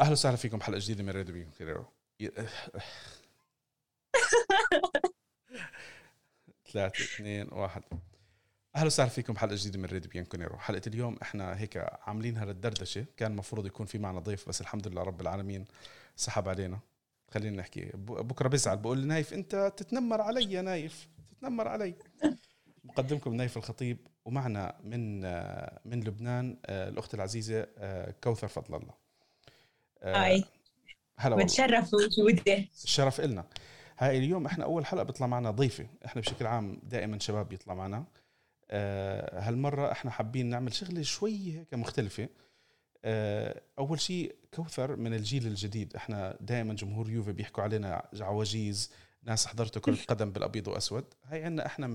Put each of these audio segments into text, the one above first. أهلا وسهلا فيكم بحلقة جديدة من ريد بيان كنيرو. ثلاثة اثنين واحد. أهلا وسهلا فيكم بحلقة جديدة من ريد بيان كنيرو. حلقة اليوم إحنا هيك عاملينها للدردشة، كان المفروض يكون في معنا ضيف بس الحمد لله رب العالمين سحب علينا. خلينا نحكي بكرة بزعل بقول لنايف أنت تتنمر علي يا نايف تتنمر علي. مقدمكم نايف الخطيب، ومعنا من لبنان الأخت العزيزة كوثر فضل الله. هاي هلا، متشرف وجودك. الشرف إلنا. هاي اليوم احنا اول حلقة بيطلع معنا ضيفة، احنا بشكل عام دائما شباب بيطلع معنا، هالمرة احنا حابين نعمل شغلة شوي هيك مختلفة. اول شيء كوثر من الجيل الجديد، احنا دائما جمهور يوفي بيحكوا علينا عواجيز، ناس حضرتوا كرة قدم بالابيض واسود، هاي عنا احنا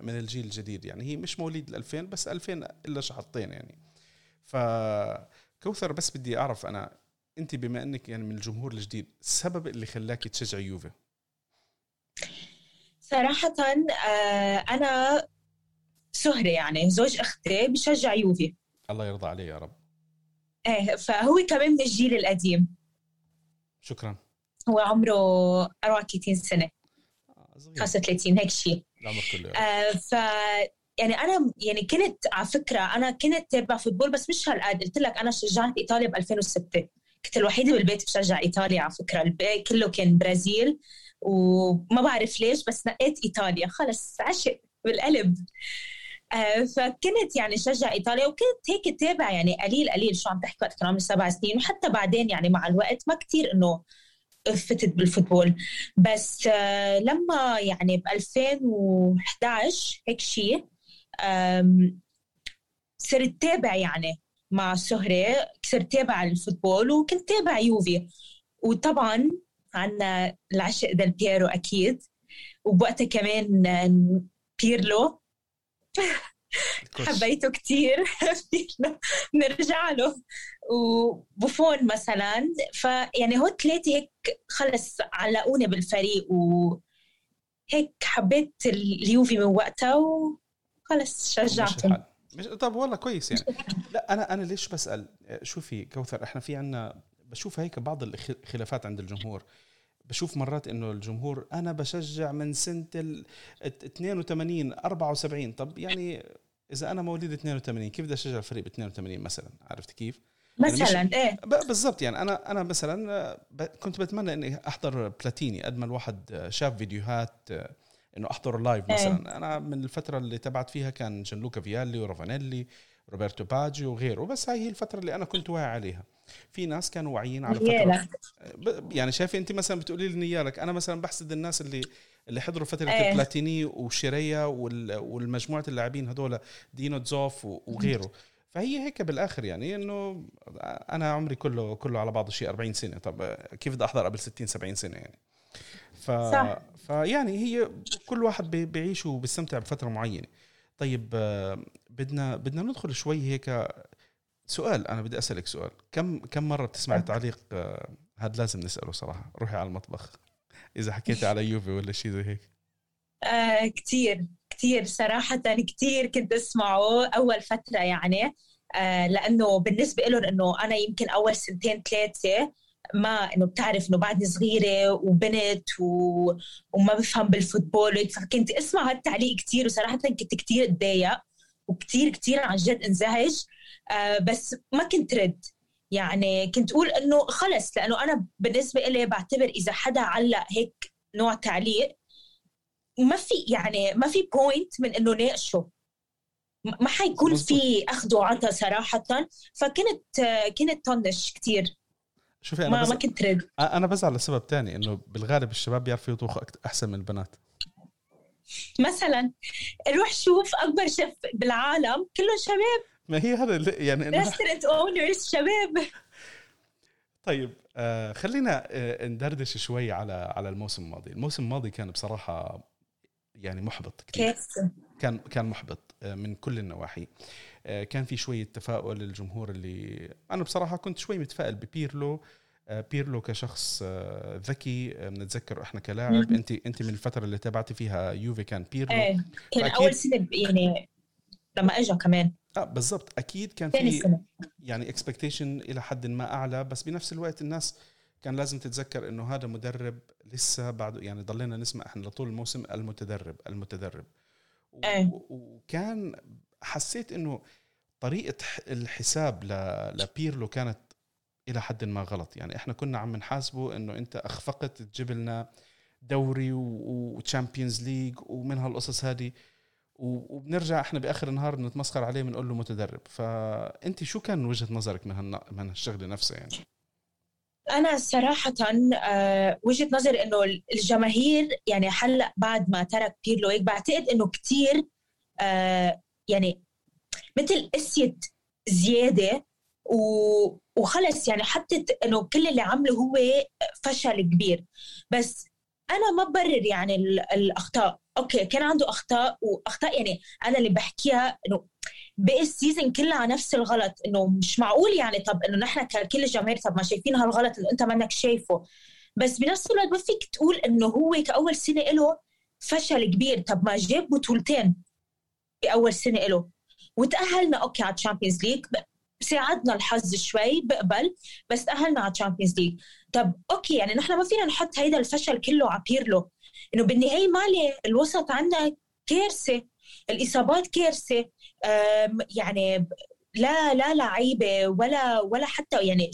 من الجيل الجديد، يعني هي مش مواليد ال2000 بس 2000 الا شحطين يعني. فكوثر بس بدي اعرف انا، انت بما انك يعني من الجمهور الجديد، السبب اللي خلاك تشجعي يوفي؟ صراحة أنا سهرة، يعني زوج أختي بشجع يوفي، الله يرضى عليه يا رب. إيه، فهو كمان من الجيل القديم. شكرا. هو عمره 34 سنة، 35 هيك شيء. يعني أنا يعني كنت على فكرة أنا كنت تابع فوتبول بس مش هالقد، قلت لك أنا شجعت إيطاليا ب 2006، كنت الوحيدة بالبيت بشجع إيطاليا على فكرة، الباقي كله كان برازيل وما بعرف ليش بس نقيت إيطاليا، خلص عشق بالقلب. فكنت يعني شجع إيطاليا وكنت هيك تابع يعني قليل قليل، شو عم تحكي، وقت كان عمري 7 سنين، وحتى بعدين يعني مع الوقت ما كتير إنه فتت بالفوتبول. بس لما يعني ب 2011 هيك شيء صرت تابع يعني مع سهرة، صرت تابع الفوتبول وكنت تابع يوفي، وطبعاً عنا العشق دل بييرو أكيد، وبوقتها كمان بيرلو حبيته كتير نرجع له، وبوفون مثلا. فيعني هو 3 هيك خلص علقوني بالفريق، وهيك حبيت اليوفي من وقتها وخلص شجعتهم. مش طب والله كويس يعني. لا أنا ليش بسأل، شوفي كوثر، احنا في عنا بشوف هيك بعض الخلافات عند الجمهور، بشوف مرات إنه الجمهور أنا بشجع من سنة 82 74، طب يعني إذا أنا موليد 82 كيف بدي أشجع الفريق ب 82 مثلا، عرفت كيف؟ مثلا إيه بالضبط. يعني أنا مثلا كنت بتمنى إني أحضر بلاتيني، قد ما الواحد شاف فيديوهات إنه أحضر لايف مثلا. أنا من الفترة اللي تبعت فيها كان جانلوكا فيالي ورافانيلي روبرتو باجي وغيره، بس هاي هي الفترة اللي أنا كنت واعي عليها. في ناس كانوا واعيين على فترة، يعني شايفة أنت مثلا بتقولي لي نيالك، أنا مثلا بحسد الناس اللي حضروا فترة بلاتيني وشيريا والمجموعة اللاعبين هذول دينو تزوف وغيره. فهي هيك بالآخر يعني إنه أنا عمري كله على بعض شيء 40 سنة، طب كيف بدي أحضر قبل 60-70 سنة يعني؟ فيعني هي كل واحد بيعيش وبيستمتع بفترة معينة. طيب بدنا ندخل شوي هيك سؤال، أنا بدي أسألك سؤال، كم مرة بتسمعي تعليق هذا لازم نسأله صراحة، روحي على المطبخ إذا حكيتي على يوفي ولا شيء زي هيك؟ كتير كتير صراحة، كتير كنت أسمعه أول فترة يعني، لأنه بالنسبة لهم إنه أنا يمكن أول 2-3 ما إنه بتعرف إنه بعدني صغيرة وبنت وما بفهم بالفوتبول، فكنت أسمع هالتعليق كتير، وصراحة كنت كتير اتضايق وكتير كتير عن جد انزعج. بس ما كنت رد، يعني كنت أقول إنه خلص، لأنه أنا بالنسبة إلي بعتبر إذا حدا علق هيك نوع تعليق ما في بوينت من إنه ناقشه، ما حيكون في أخذ وعطى صراحة. فكنت طنش كتير. شوفي ما كنت رد. أنا بزعل لسبب تاني، إنه بالغالب الشباب بيعرفوا يطبخوا أحسن من البنات. مثلا روح شوف أكبر شيف بالعالم كله شباب، ما هي هذا يعني ريستورنت اونرز شباب. طيب خلينا ندردش شوي على الموسم الماضي. الموسم الماضي كان بصراحة يعني محبط كتير. كان محبط من كل النواحي. كان في شوية تفاؤل الجمهور، اللي أنا بصراحة كنت شوي متفائل ببيرلو. بيرلو كشخص ذكي نتذكر احنا كلاعب، انت من الفترة اللي تابعتي فيها يوفي كان بيرلو، كان اول سنة يعني لما اجى كمان بالضبط، اكيد كان في يعني اكسبكتيشن إلى حد ما أعلى. بس بنفس الوقت الناس كان لازم تتذكر إنه هذا مدرب لسه بعده، يعني ضلينا نسمع إحنا لطول الموسم المتدرب وكان حسيت إنه طريقة الحساب لبيرلو كانت إلى حد ما غلط. يعني إحنا كنا عم نحاسبه إنه أنت أخفقت تجيب لنا دوري وتشامبيونز ليج ومن هالقصص هذه، وبنرجع إحنا بآخر النهار بنتمسخر عليه بنقول له متدرب. فأنت شو كان وجهة نظرك من هالشغل نفسه؟ يعني أنا صراحة وجهة نظر إنه الجماهير يعني هلأ بعد ما ترك بيرلو هيك بعتقد إنه كتير يعني مثل قسية زيادة وخلص، يعني حطت إنه كل اللي عمله هو فشل كبير. بس أنا ما ببرر يعني الأخطاء، أوكي كان عنده أخطاء وأخطاء، يعني أنا اللي بحكيها إنه بقى السيزن كله على نفس الغلط، إنه مش معقول يعني طب إنه نحن ككل الجماهير طب ما شايفين هالغلط اللي أنت منك شايفه. بس بنفس الوقت ما فيك تقول إنه هو كأول سنة إله فشل كبير، طب ما جاب بطولتين بأول سنة إله وتأهلنا أوكي على تشامبيونز ليج، ساعدنا الحظ شوي بقبل بس تأهلنا على تشامبيونز ليج. طب أوكي يعني نحن ما فينا نحط هيدا الفشل كله على بيرلو، إنه بالنهاية مالي الوسط عندنا كارثة، الإصابات كارثة، يعني لا لعيبة ولا حتى يعني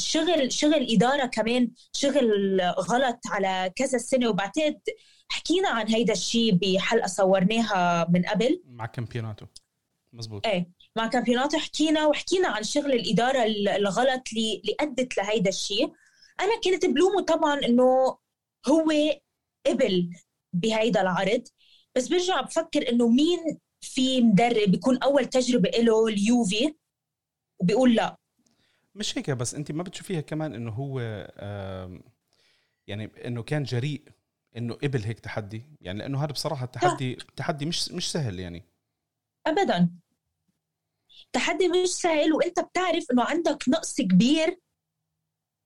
شغل إدارة كمان شغل غلط على كذا سنة. وبعتقد حكينا عن هيدا الشيء بحلقة صورناها من قبل مع كامبيوناتو، مزبوط ايه مع كامبيوناتو حكينا عن شغل الإدارة الغلط اللي أدت لهيدا الشيء. أنا كنت بلومه طبعا إنه هو قبل بهيدا العرض، بس برجع بفكر إنه مين في مدرب بيكون أول تجربة إله اليوفي وبيقول لا مش هيك. بس أنت ما بتشوفيها كمان إنه هو يعني إنه كان جريء إنه قبل هيك تحدي؟ يعني لأنه هذا بصراحة تحدي مش سهل، يعني أبدا تحدي مش سهل، وأنت بتعرف إنه عندك نقص كبير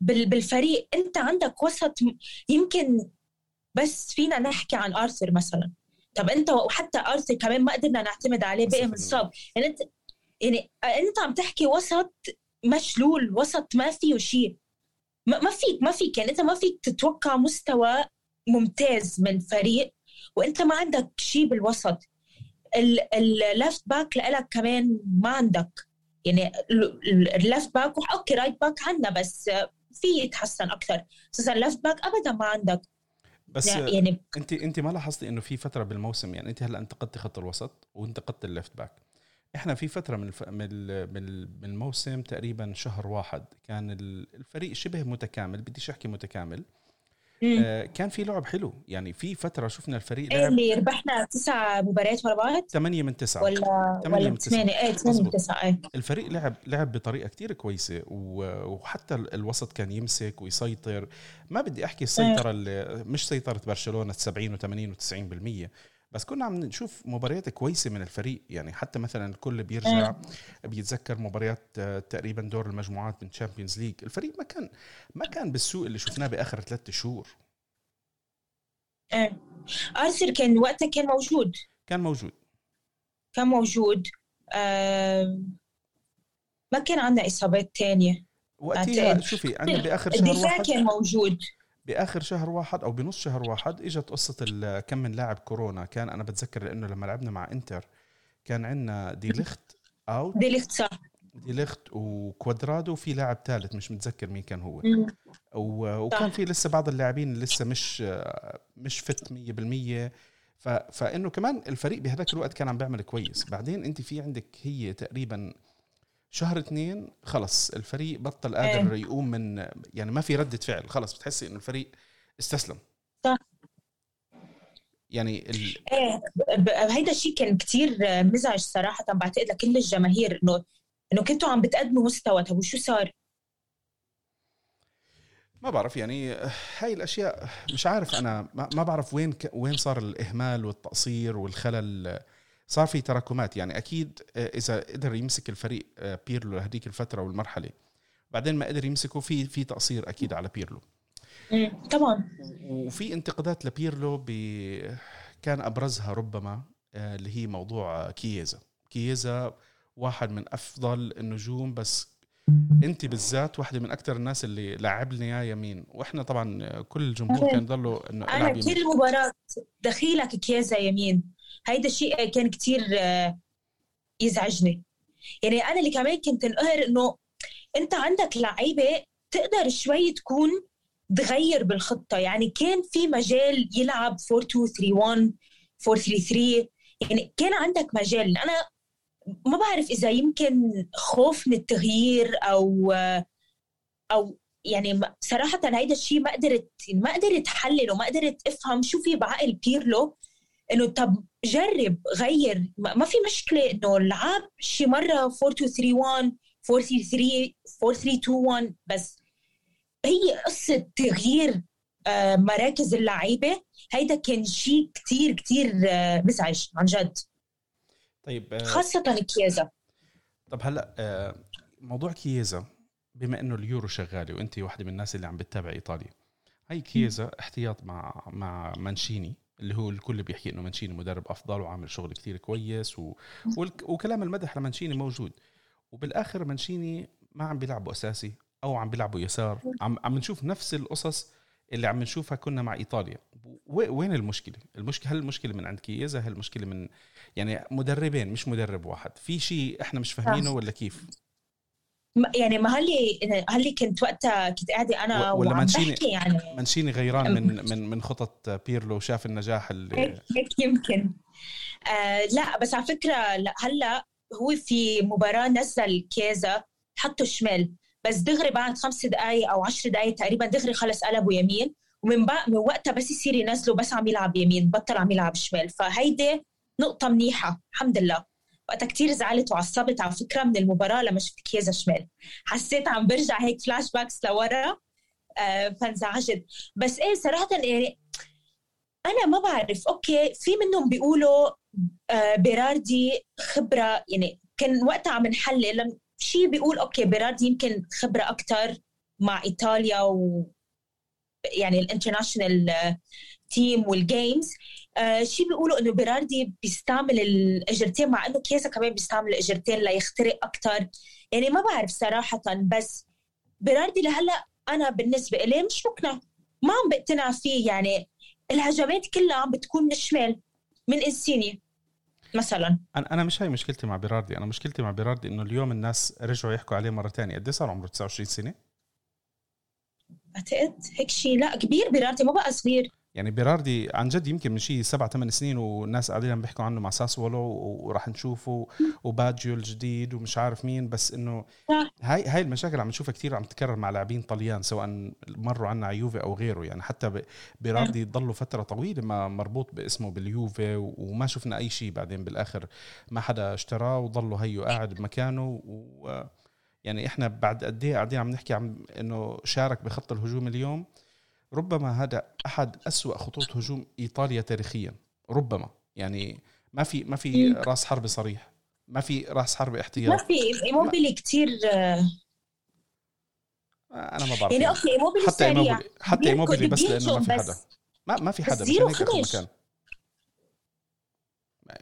بالفريق، أنت عندك وسط يمكن بس فينا نحكي عن آرثر مثلا. طب انت وحتى آرثر كمان ما قدرنا نعتمد عليه بقى من الصاب، يعني انت عم تحكي وسط مشلول، وسط ما فيه شيء، ما فيك يعني انت ما فيك تتوقع مستوى ممتاز من فريق وانت ما عندك شيء بالوسط. اللفت باك لك كمان ما عندك، يعني اللفت باك اوكي رايت باك عندنا بس في يتحسن اكثر، خصوصا اللفت باك ابدا ما عندك. بس يعني انت ما لاحظتي انه في فتره بالموسم، يعني انت هلا انتقدتي خط الوسط وانتقدتي الليفت باك، احنا في فتره من الموسم تقريبا شهر واحد كان الفريق شبه متكامل، بديش احكي متكامل، كان في لعب حلو، يعني في فتره شفنا الفريق لعب اللي ربحنا 9 مباريات ورا بعض، 8 من 9 ولا 8 من 9. الفريق لعب بطريقه كتير كويسه، وحتى الوسط كان يمسك ويسيطر، ما بدي احكي السيطره اللي مش سيطره برشلونه 70 و80 و90%، بس كنا عم نشوف مباريات كويسه من الفريق. يعني حتى مثلا الكل بيرجع بيتذكر مباريات تقريبا دور المجموعات من تشامبيونز ليج، الفريق ما كان بالسوء اللي شفناه باخر 3 شهور. آرثر كان وقتها كان موجود، ما كان عندنا اصابات تانية وقتها. شوفي انا باخر شهر واحد كان موجود، بآخر شهر واحد أو بنص شهر واحد إجت قصة كم من لاعب كورونا. كان أنا بتذكر لأنه لما لعبنا مع إنتر كان عندنا ديلخت وكوادرادو، في لاعب ثالث مش متذكر مين كان هو، وكان في لسه بعض اللاعبين لسه مش فت 100%. فإنه كمان الفريق بهذاك الوقت كان عم بيعمل كويس. بعدين أنت في عندك هي تقريبا شهر 2 خلص الفريق بطل قادر يقوم من، يعني ما في ردة فعل، خلص بتحسي إنه الفريق استسلم. صح. يعني هيدا الشيء كان كتير مزعج صراحة، بعتقد لكل الجماهير إنه كنتوا عم بتقدموا مستوى، طب وشو صار؟ ما بعرف، يعني هاي الأشياء مش عارف، أنا ما بعرف وين صار الإهمال والتقصير والخلل، صار في تراكمات. يعني أكيد إذا قدر يمسك الفريق بيرلو لهديك الفترة والمرحلة، بعدين ما قدر يمسكه في تقصير أكيد على بيرلو طبعا. وفي انتقادات لبيرلو كان أبرزها ربما اللي هي موضوع كييزا واحد من أفضل النجوم، بس انت بالذات واحدة من اكتر الناس اللي لعبني يا يمين، واحنا طبعا كل الجمهور كان ضلوا انه انا كل مباراة دخيلك كييزا يمين، هيدا الشيء كان كتير يزعجني. يعني انا اللي كمان كنت انقهر انه انت عندك لعيبة تقدر شوي تكون تغير بالخطة، يعني كان في مجال يلعب 4-2-3-1 4-3-3، يعني كان عندك مجال. أنا ما بعرف إذا يمكن خوف من التغيير أو يعني صراحة هيدا الشيء ما قدرت حلله، ما قدرت أفهم شو في بعقل بيرلو إنه طب جرب غير، ما في مشكلة إنه لعب شي مرة 4-2-3-1 4-3-3 4-3-2-1، بس هي قصة تغيير مراكز اللعيبة هيدا كان شيء كتير كتير مزعج عن جد. طيب خاصة كييزا. طب هلأ موضوع كييزا، بما أنه اليورو شغالي وأنت واحدة من الناس اللي عم بتتابع إيطاليا، هاي كييزا احتياط مع منشيني اللي هو الكل بيحكي أنه منشيني مدرب أفضل وعامل شغل كتير كويس وكلام المدح لمنشيني موجود، وبالآخر منشيني ما عم بيلعبه أساسي أو عم بيلعبوا يسار، عم نشوف نفس القصص اللي عم نشوفها كنا مع إيطاليا. وين المشكلة؟ هل المشكلة من عند كييزا؟ هل المشكلة من يعني مدربين مش مدرب واحد؟ في شيء إحنا مش فاهمينه ولا كيف؟ يعني ما هل كنت وقتها كنت قاعدة أنا ولا منشيني غيران من خطط بيرلو وشاف النجاح اللي يمكن لا. بس على فكرة هلا هو في مباراة نزل كييزا حطه شمال، بس دغري بعد 5 دقايق أو 10 دقايق تقريباً دغري خلص قلبه يمين، ومن بعد من وقتها بس يصير ينزله بس عم يلعب يمين، بطل عم يلعب شمال. فهيدي نقطة منيحة الحمد لله. وقتها كتير زعلت وعصبت على فكرة من المباراة لما شفت كييزا شمال، حسيت عم برجع هيك فلاش باكس لورا فانزعجت. بس إيه صراحة يعني أنا ما بعرف، أوكي في منهم بيقولوا بيراردي خبرة، يعني كان وقتها عم نحلل لما شيء بيقول أوكي بيراردي يمكن خبرة أكتر مع إيطاليا يعني الانترناشنال تيم والجيمز، شيء بيقولوا إنه بيراردي بيستعمل الإجرتين، مع إنه كييزا كمان بيستعمل الإجرتين ليخترق أكتر. يعني ما بعرف صراحة، بس بيراردي لهلأ أنا بالنسبة إليه مش مقنع، ما عم بقتنع فيه. يعني الهجمات كلها عم بتكون من الشمال من إنسيني مثلا. انا مش هاي مشكلتي مع بيراردي، انا مشكلتي مع بيراردي انه اليوم الناس رجعوا يحكوا عليه مره ثانيه. قد ايه صار عمره؟ 29 سنه اعتقد هيك شيء. لا كبير بيراردي، ما بقى صغير. يعني بيراردي عن جد يمكن من شيء 7-8 سنين والناس قاعدين بيحكوا عنه مع ساسولو وراح نشوفه وباجيو الجديد ومش عارف مين، بس انه هاي المشاكل عم نشوفها كتير، عم تتكرر مع لاعبين طليان سواء مروا عنا على يوفي او غيره. يعني حتى بيراردي ضلوا فتره طويله ما مربوط باسمه باليوفي وما شفنا اي شيء، بعدين بالاخر ما حدا اشتراه وضلوا هيو قاعد بمكانه. يعني احنا بعد قد ايه قاعدين عم نحكي عن انه شارك بخط الهجوم اليوم، ربما هذا أحد أسوأ خطوط هجوم إيطاليا تاريخيا، ربما. يعني ما في رأس حرب صريح، ما في رأس حرب احتياط، ما في إيموبيلي كتير. أنا ما بعرف يعني أوكي إيموبيلي سريع، حتى إيموبيلي بس لأنه ما في حدا، ما في حدا مشان هيك أخذ مكان.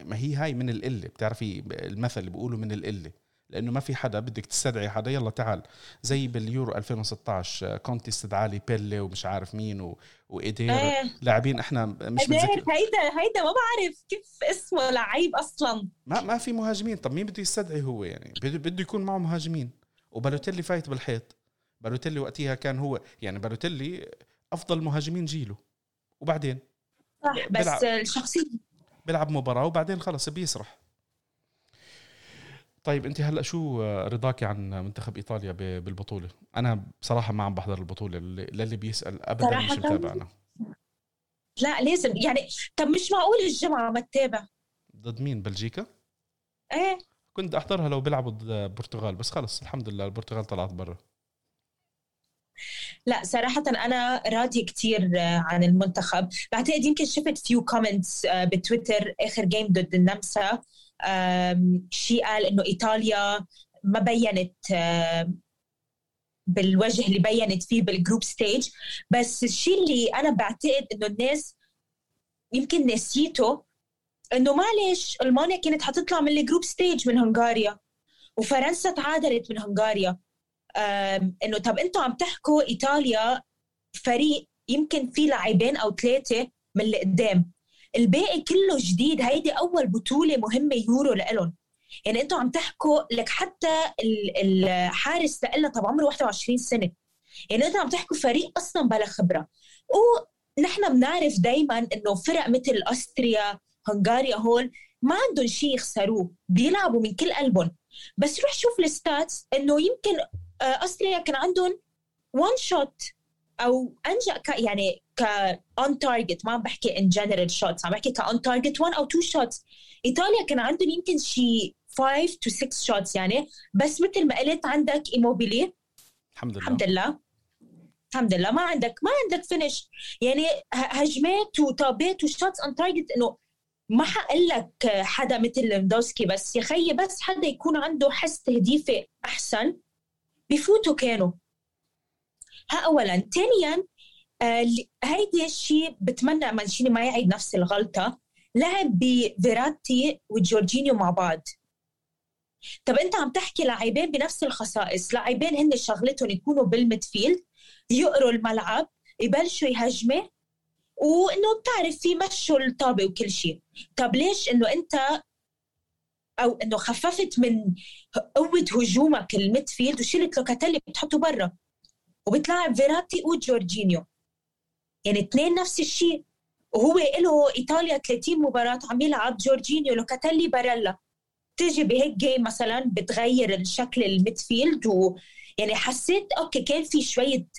ما هي هاي من القلة، بتعرفي المثل اللي بيقولوا من القلة، لأنه ما في حدا بدك تستدعي حدا يلا تعال، زي باليورو 2016 كنت استدعى لي بيلي ومش عارف مين وإيدير لاعبين احنا مش متذكر هيدا ما بعرف كيف اسمه لعيب أصلا، ما في مهاجمين. طب مين بده يستدعي هو؟ يعني بده يكون معه مهاجمين. وباروتيلي فايت بالحيط، باروتيلي وقتها كان هو يعني باروتيلي أفضل مهاجمين جيله، وبعدين صح بس الشخصية بلعب مباراة وبعدين خلص بيسرح. طيب انت هلا شو رضاك عن منتخب ايطاليا بالبطوله؟ انا بصراحه ما عم بحضر البطوله، للي بيسال ابدا مش متابعنا. لا لازم يعني، طب مش معقول الجمعه ما تتابع ضد مين؟ بلجيكا. ايه كنت احضرها لو بيلعبوا ضد البرتغال، بس خلص الحمد لله البرتغال طلعت برا. لا صراحه انا راضيه كتير عن المنتخب. بعتقد يمكن شفت فيو كومنتس بتويتر اخر جيم ضد النمسا، شيء قال إنه إيطاليا ما بيّنت بالوجه اللي بيّنت فيه بالجروب ستيج. بس الشيء اللي أنا بعتقد إنه الناس يمكن نسيته إنه معلش ألمانيا كانت حتطلع من الجروب ستيج من هنغاريا، وفرنسا تعادلت من هنغاريا، انه طب انتوا عم تحكوا ايطاليا فريق يمكن فيه لاعبين او 3 من اللي قدام، الباقي كله جديد، هيدي اول بطوله مهمه يورو لالهم. يعني انتوا عم تحكوا لك حتى الحارس تقلنا طب عمره 21 سنه، يعني انتوا عم تحكوا فريق اصلا بلا خبره. ونحن بنعرف دايما انه فرق مثل أستريا هنغاريا هول ما عندهم شيء يخسروه، بيلعبوا من كل قلبهم. بس روح شوف الستاتس انه يمكن أستريا كان عندهم وان شوت او انجا يعني كأون تارجت، ما عم بحكي ان جنرال شوتس، عم بحكي كأون تارجت 1 او 2 شوتس. ايطاليا كان عندهم يمكن شيء 5 تو 6 شوتس يعني. بس مثل ما قلت عندك إيموبيلي الحمد لله ما عندك فينش، يعني هجمات وطابات وشوتس اون تارجت انه ما حقلك حدا مثل ليفاندوفسكي. بس يا خيي بس حدا يكون عنده حس تهديفي احسن بفوتوا كانوا. ها اولا، ثانيا هيدي الشيء بتمنى منشيني ما يعيد نفس الغلطه، لعب بفيراتي وجورجينيو مع بعض. طب انت عم تحكي لاعبين بنفس الخصائص، لاعبين هن شغلتهم يكونوا بالميدفيلد يقروا الملعب يبلشوا يهاجموا وانه بتعرف في مشوا الطابه وكل شيء. طب ليش انه انت او انه خففت من قوه هجومك الميدفيلد وشلت لوكاتيلي بتحطه برا وبتلعب فيراتي وجورجينيو؟ يعني اثنين نفس الشيء، وهو له ايطاليا 30 مباراه عم يلعب جورجينيو لوكاتيلي باريلا. تيجي بهيك جيم مثلا بتغير الشكل الميدفيلد، ويعني حسيت اوكي كان في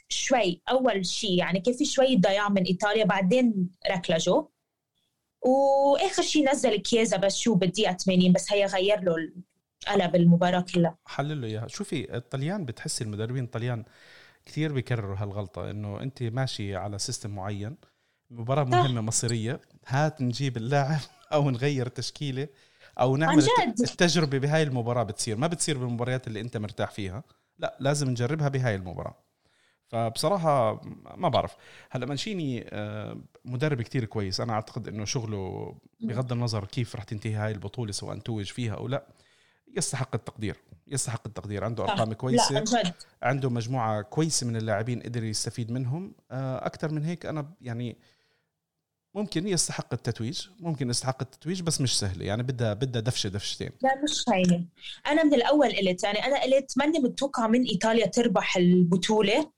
شوي اول شيء يعني كان في شويه ضياع من ايطاليا، بعدين ركلجوا. واخر شيء نزل كييزا بس شو بالدقيقه 80، بس هي غير له قلب المباراه كلها، حلل له اياها. شوفي الطليان بتحسي المدربين الطليان كثير بيكرروا هالغلطه، انه انت ماشي على سيستم معين، مباراه مهمه مصيريه، هات نجيب اللاعب او نغير تشكيله او نعمل التجربه بهاي المباراه. بتصير ما بتصير بالمباريات اللي انت مرتاح فيها، لا لازم نجربها بهاي المباراه. فبصراحه ما بعرف، هلا منشيني مدرب كتير كويس، انا اعتقد انه شغله بغض النظر كيف رح تنتهي هاي البطوله سواء توج فيها او لا يستحق التقدير. عنده أرقام كويسة، عنده مجموعة كويسة من اللاعبين قدر يستفيد منهم. أكتر من هيك أنا يعني ممكن يستحق التتويج بس مش سهل، يعني بدها دفشتين. لا مش هينة، أنا من الأول قلت، يعني أنا قلت ماني متوقعة من إيطاليا تربح البطولة،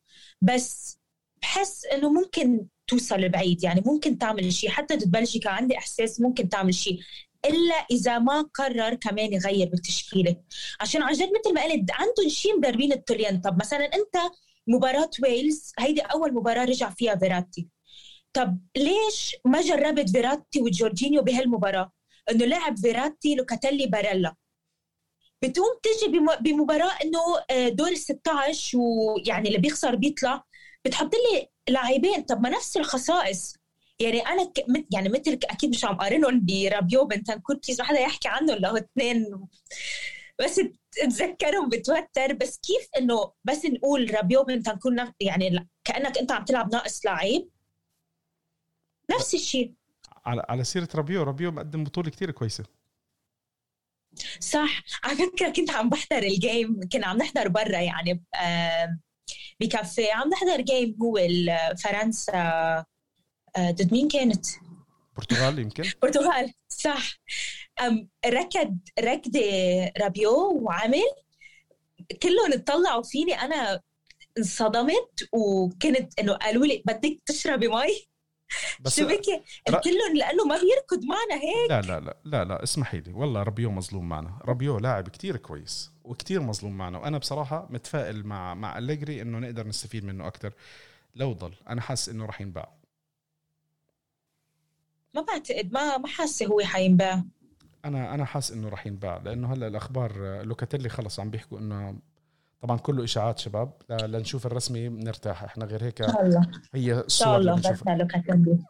بس بحس إنه ممكن توصل بعيد، يعني ممكن تعمل شيء حتى ضد بلجيكا. عندي إحساس ممكن تعمل شيء إلا إذا ما قرر كمان يغير بالتشكيلة، عشان عن جد مثل ما قلت عندهم شيء مدربين الطليان. طب مثلا أنت مباراة ويلز هيدي أول مباراة رجع فيها فيراتي، طب ليش ما جربت فيراتي وجورجينيو بهالمباراة؟ إنه لعب فيراتي لوكاتيلي باريلا. بتقوم تجي بمباراة إنه دور 16 ويعني اللي بيخسر بيطلع، بتحط لي لاعبين طب ما نفس الخصائص. يعني أنا يعني مثل أكيد مش عم قارنهم برابيو بنتنكورتيز، ما حدا يحكي عنهم لو اثنين بس تتذكرهم بتوتر. بس كيف إنه بس نقول رابيو بنتنكور يعني كأنك أنت عم تلعب ناقص لاعب نفس الشيء. على سيرة رابيو مقدم بطولة كتير كويسة، صح؟ على فكرة كنت عم بحضر الجيم، كنا عم نحضر برا يعني بكافيه، عم نحضر جيم هو الفرنسا ضد مين كانت؟ برتغال يمكن؟ برتغال صح. ركض رابيو وعمل كلهم اتطلعوا فيني، أنا انصدمت، وكنت إنه قالوا لي بدك تشربي مي شبكة كلهم لأنه ما بيركض معنا هيك. لا اسمحي لي والله، رابيو مظلوم معنا، رابيو لاعب كتير كويس وكتير مظلوم معنا، وأنا بصراحة متفائل مع أليجري إنه نقدر نستفيد منه أكتر لو ضل. أنا حاس إنه راح ينباع، ما بعتقد ما حاسه هو حينباع. انا حاس انه راح ينباع، لانه هلا الاخبار لوكاتيلي خلص عم بيحكوا انه طبعا كله اشاعات شباب، لنشوف الرسمي بنرتاح احنا، غير هيك هي صور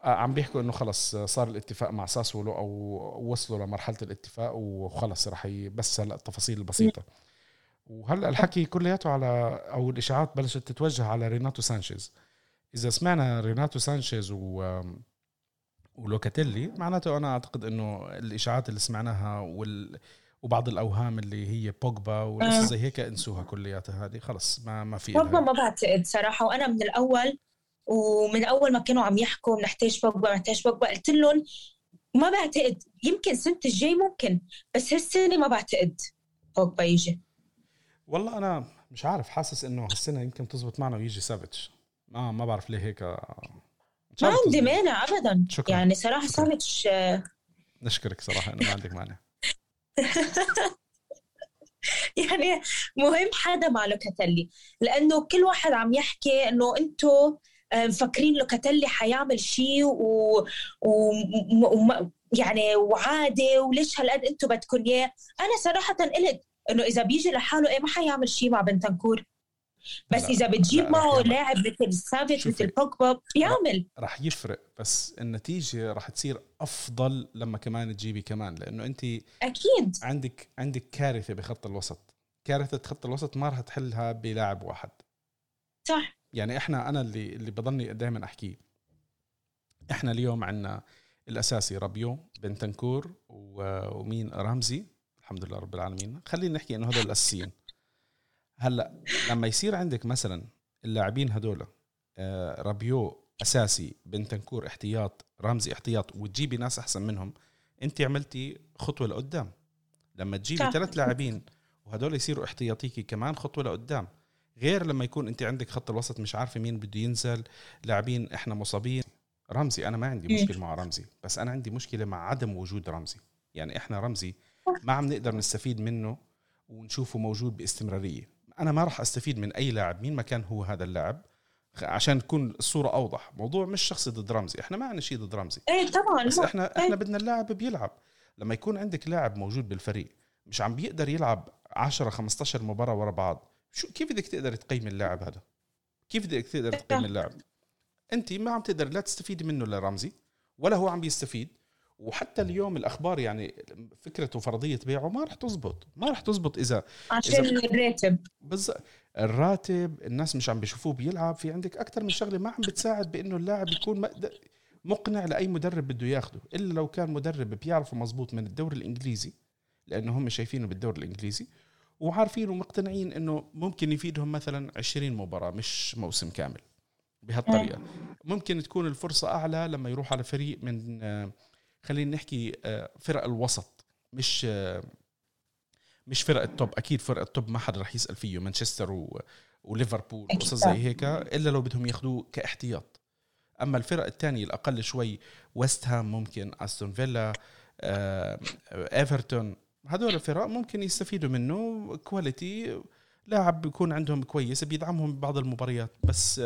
عم بيحكوا انه خلص صار الاتفاق مع ساسولو او وصلوا لمرحله الاتفاق وخلص راح بس هلا التفاصيل البسيطه. وهلا الحكي كلياته على او الاشاعات بلشت تتوجه على ريناتو سانشيز. اذا سمعنا ريناتو سانشيز ولوكاتيلي معناته أنا أعتقد أنه الإشاعات اللي سمعناها وبعض الاوهام اللي هي بوجبا ولسه زي هيك انسوها كلياتها هذه خلص ما في والله ما بعتقد صراحه. وانا من الاول ما كانوا عم يحكوا بنحتاج بوجبا قلت لهم ما بعتقد يمكن سنة الجاي ممكن بس هالسنة ما بعتقد بوجبا يجي. والله انا مش عارف حاسس انه هالسنة يمكن تزبط معنا ويجي سافيتش ما بعرف ليه هيك ما عندي مانع ابدا. شكرا. يعني صراحة سافيتش نشكرك صراحة انا ما عندك مانع يعني مهم حدا مع لوكاتيلي لانه كل واحد عم يحكي انه انتو مفكرين لوكاتيلي حيعمل شيء يعني وعادي وليش هالقد انتو بدكم اياه. انا صراحة قلت انه اذا بيجي لحاله ايه ما حيعمل شيء مع بنتنكور بس لا. اذا بتجيب معه لاعب مثل سافيت مثل بوجبا بيعمل رح يفرق بس النتيجة رح تصير افضل لما كمان تجيبي كمان لانه انت اكيد عندك كارثة بخط الوسط. كارثة خط الوسط ما رح تحلها بلاعب واحد صح. يعني انا اللي بضلني دائما احكيه احنا اليوم عندنا الاساسي رابيو بنتنكور ومين رامزي الحمد لله رب العالمين خلينا نحكي انه هذول الاساسيين. هلا لما يصير عندك مثلا اللاعبين هذول رابيو اساسي بنتنكور احتياط رامزي احتياط وتجيبي ناس احسن منهم انت عملتي خطوه لقدام. لما تجيبي ثلاث لاعبين وهذول يصيروا احتياطيكي كمان خطوه لقدام غير لما يكون انت عندك خط الوسط مش عارفه مين بده ينزل لاعبين احنا مصابين. رامزي انا ما عندي مشكله مع رامزي بس انا عندي مشكله مع عدم وجود رامزي. يعني احنا رامزي ما عم نقدر نستفيد منه ونشوفه موجود باستمراريه. انا ما راح استفيد من اي لاعب مين ما كان هو هذا اللاعب عشان تكون الصوره اوضح. موضوع مش شخصي ضد رامزي احنا ما عندنا شيء ضد رامزي ايه طبعا بس احنا بدنا اللاعب بيلعب. لما يكون عندك لاعب موجود بالفريق مش عم بيقدر يلعب 10 15 مباراه ورا بعض شو كيف بدك تقدر تقيم اللاعب هذا؟ كيف بدك تقدر تقيم اللاعب؟ انت ما عم تقدر لا تستفيد منه لا رامزي ولا هو عم بيستفيد. وحتى اليوم الاخبار يعني فكرته فرضيه بيعه ما رح تزبط اذا عشان الراتب الناس مش عم بيشوفوه بيلعب. في عندك اكثر من شغله ما عم بتساعد بانه اللاعب يكون مقنع لاي مدرب بده ياخده الا لو كان مدرب بيعرفه مزبوط من الدوري الانجليزي لانه هم شايفينه بالدوري الانجليزي وعارفين ومقتنعين انه ممكن يفيدهم مثلا 20 مباراه مش موسم كامل. بهالطريقه ممكن تكون الفرصه اعلى لما يروح على فريق من خلينا نحكي فرق الوسط مش فرق التوب. اكيد فرق التوب ما حد رح يسال فيه مانشستر وليفربول قصص زي هيك الا لو بدهم ياخذوه كاحتياط. اما الفرق الثانيه الاقل شوي ويست هام ممكن استون فيلا ايفرتون هذول الفرق ممكن يستفيدوا منه كواليتي لاعب بيكون عندهم كويس بيدعمهم ببعض المباريات بس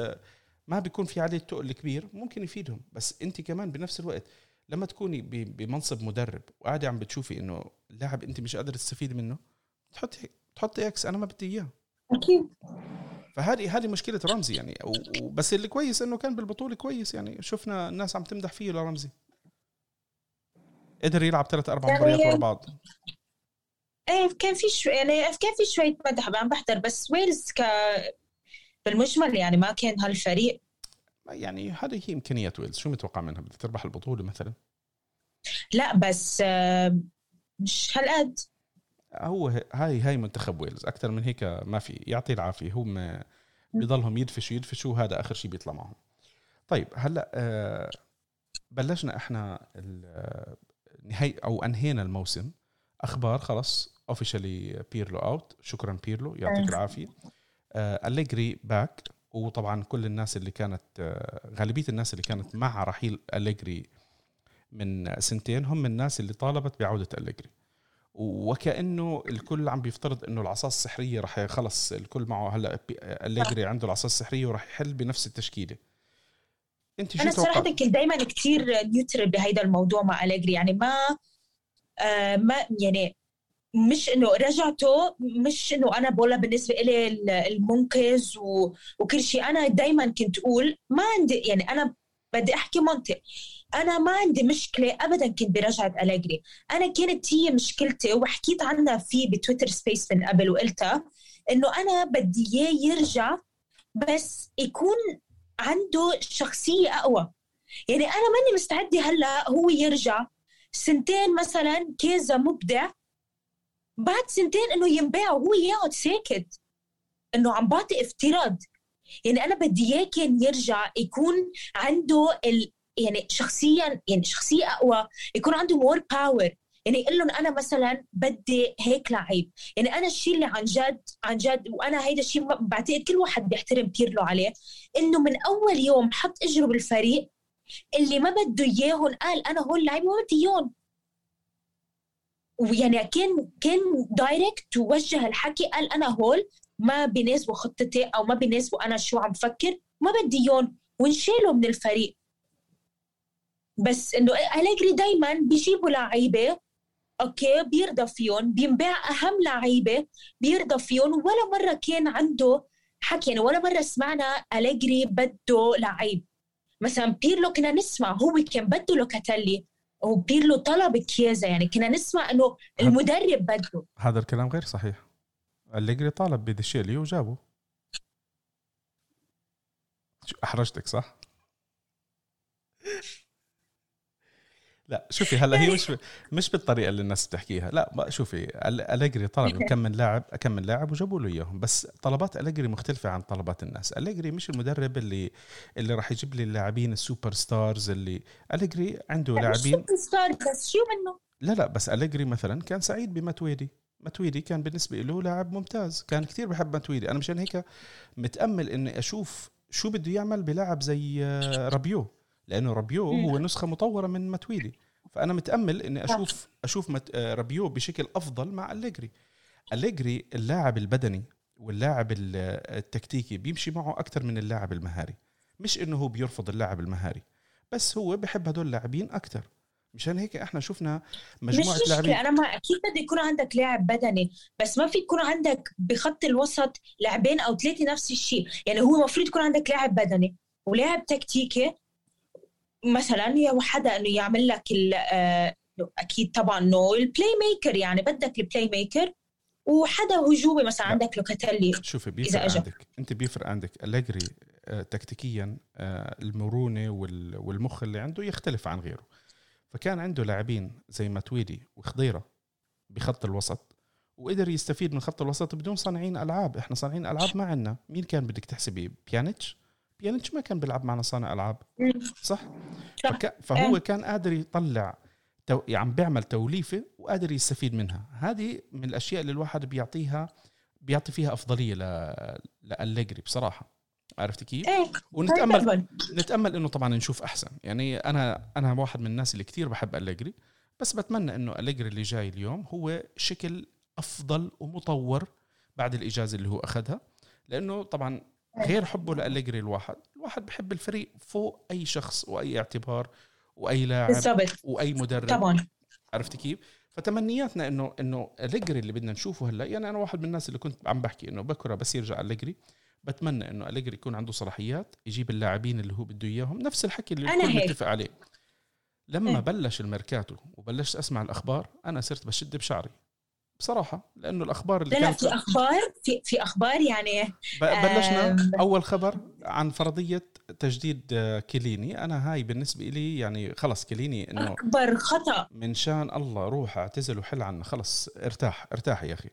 ما بيكون في عليه تقل كبير ممكن يفيدهم. بس انت كمان بنفس الوقت لما تكوني بمنصب مدرب وقاعده عم بتشوفي انه اللاعب انت مش قادر تستفيد منه تحطي اكس انا ما بدي اياه اكيد. فهذه مشكله رمزي يعني بس اللي كويس انه كان بالبطوله كويس يعني شفنا الناس عم تمدح فيه لرمزي قدر يلعب 3-4 مباريات ورا بعض. ايه كان في شويه مدح عم بحضر بس ويلز بالمجمل يعني ما كان هالفريق يعني هذه هي امكانيات ويلز. شو متوقع منها بدها تربح البطوله مثلا؟ لا بس مش هالقد هو هاي منتخب ويلز اكثر من هيك ما في يعطي العافيه هم بيضلهم يدفشوا هذا اخر شيء بيطلع معهم. طيب هلا بلشنا احنا النهايه او انهينا الموسم اخبار خلص اوفيشالي بيرلو اوت شكرا بيرلو يعطيك العافيه. أليجري باك وطبعا كل الناس اللي كانت غالبيه الناس اللي كانت مع رحيل أليجري من سنتين هم الناس اللي طالبت بعوده أليجري وكانه الكل عم بيفترض انه العصا السحريه رح خلص الكل معه هلا أليجري عنده العصا السحريه وراح يحل بنفس التشكيله. انت شو توقعت؟ انا صراحه كنت دائما كثير نيوترال بهذا الموضوع مع أليجري يعني ما يعني مش انه رجعته مش انه انا بقولها بالنسبه لي المنقذ وكل شيء. انا دائما كنت اقول ما عندي يعني انا بدي احكي منطق انا ما عندي مشكله ابدا كنت برجعه أليجري. انا كانت هي مشكلتي وحكيت عنها في بتويتر سبيس من قبل وقلتها انه انا بدي اياه يرجع بس يكون عنده شخصيه اقوى. يعني انا ماني مستعده هلا هو يرجع سنتين مثلا كييزا مبدع بعد سنتين انه ينباع وهو يقعد ساكت انه عم بعطي افتراض. يعني انا بدي اياه كان يرجع يكون عنده يعني شخصيا يعني شخصيه اقوى، يكون عنده مور باور، يعني يقول لهم انا مثلا بدي هيك لعيب. يعني انا الشيء اللي عن جد وانا هيدا الشيء بعتقد كل واحد بيحترم بيرلو عليه، انه من اول يوم حط اجره بالفريق. اللي ما بده اياهم قال انا هول لعيب ما بدي اياهم، ويعني كان دايركت ووجه الحكي قال انا هول ما بيناسبوا خطتي او ما بيناسبوا انا شو عم بفكر، ما بدي اياهم ونشيله من الفريق. بس انه أليجري دايما بيجيبوا لعيبه اوكي بيرضى فيهم، بينباع اهم لعيبه بيرضى فيهم، ولا مره كان عنده حكي. يعني ولا مره سمعنا أليجري بده لعيب. مثلا بيرلو كنا نسمع هو كان بده لوكاتيلي وبيرلو طلب كييزا، يعني كنا نسمع انه المدرب بده. هذا الكلام غير صحيح. أليجري طالب بديشيلي وجابه. احرجتك صح؟ لا شوفي هلا هي مش بالطريقه اللي الناس بتحكيها. لا شوفي أليجري طلب كم لاعب وجابوا له اياهم، بس طلبات أليجري مختلفه عن طلبات الناس. أليجري مش المدرب اللي راح يجيب لي اللاعبين السوبر ستارز. اللي أليجري عنده لاعبين سوبر ستار بس شو منه. لا بس أليجري مثلا كان سعيد بماتويدي. ماتويدي كان بالنسبه له لاعب ممتاز، كان كتير بحب ماتويدي. انا مشان هيك متامل اني اشوف شو بده يعمل بلاعب زي رابيو، لأنه رابيو هو نسخة مطورة من ماتويدي. فأنا متأمل إني أشوف رابيو بشكل أفضل مع أليجري. أليجري اللاعب البدني واللاعب التكتيكي بيمشي معه أكتر من اللاعب المهاري. مش إنه هو بيرفض اللاعب المهاري، بس هو بحب هدول اللاعبين أكتر. مشان هيك إحنا شفنا مجموعة لاعبين. أنا ما أكيد بدي يكون عندك لاعب بدني، بس ما في يكون عندك بخط الوسط لاعبين أو ثلاثة نفس الشيء. يعني هو مفروض يكون عندك لاعب بدني ولاعب تكتيكي مثلا، يا وحده انه يعمل لك اكيد طبعا نو البلاي ميكر، يعني بدك البلاي ميكر وحدا هجومي مثلا. لا. عندك لوكاتيلي شوفي بيفرق عندك انت، بيفرق عندك أليجري تكتيكيا المرونه والمخ اللي عنده يختلف عن غيره. فكان عنده لاعبين زي ماتويدي وخضيره بخط الوسط، وقدر يستفيد من خط الوسط بدون صانعين العاب. احنا صانعين العاب ما عندنا. مين كان بدك تحسبيه؟ بيانيتش ما كان بيلعب معنا صانع ألعاب صح. فهو كان قادر يطلع يعني بيعمل توليفة وقادر يستفيد منها. هذه من الأشياء اللي الواحد بيعطي فيها أفضلية لأليجري بصراحة. عرفتي كيف؟ ونتأمل إنه طبعا نشوف أحسن. يعني أنا واحد من الناس اللي كتير بحب أليجري، بس بتمنى إنه أليجري اللي جاي اليوم هو شكل أفضل ومطور بعد الإجازة اللي هو أخذها. لأنه طبعا غير حبه لأليجري، الواحد بحب الفريق فوق أي شخص وأي اعتبار وأي لاعب وأي مدرب طبعا. عرفت كيف؟ فتمنياتنا إنه أليجري اللي بدنا نشوفه هلا. يعني أنا واحد من الناس اللي كنت عم بحكي إنه بكرة بس يرجع أليجري، بتمنى إنه أليجري يكون عنده صلاحيات يجيب اللاعبين اللي هو بده إياهم. نفس الحكي اللي كنا نتفق عليه لما بلش الميركاتو وبلشت أسمع الأخبار. أنا صرت بشد بشعري بصراحة، لأنه الأخبار اللي كانت في أخبار في أخبار. يعني بلشنا أول خبر عن فرضية تجديد كيليني. أنا هاي بالنسبة لي يعني خلص كيليني إنه أكبر خطأ. من شان الله روح اعتزل وحل عنا، خلص ارتاح يا أخي.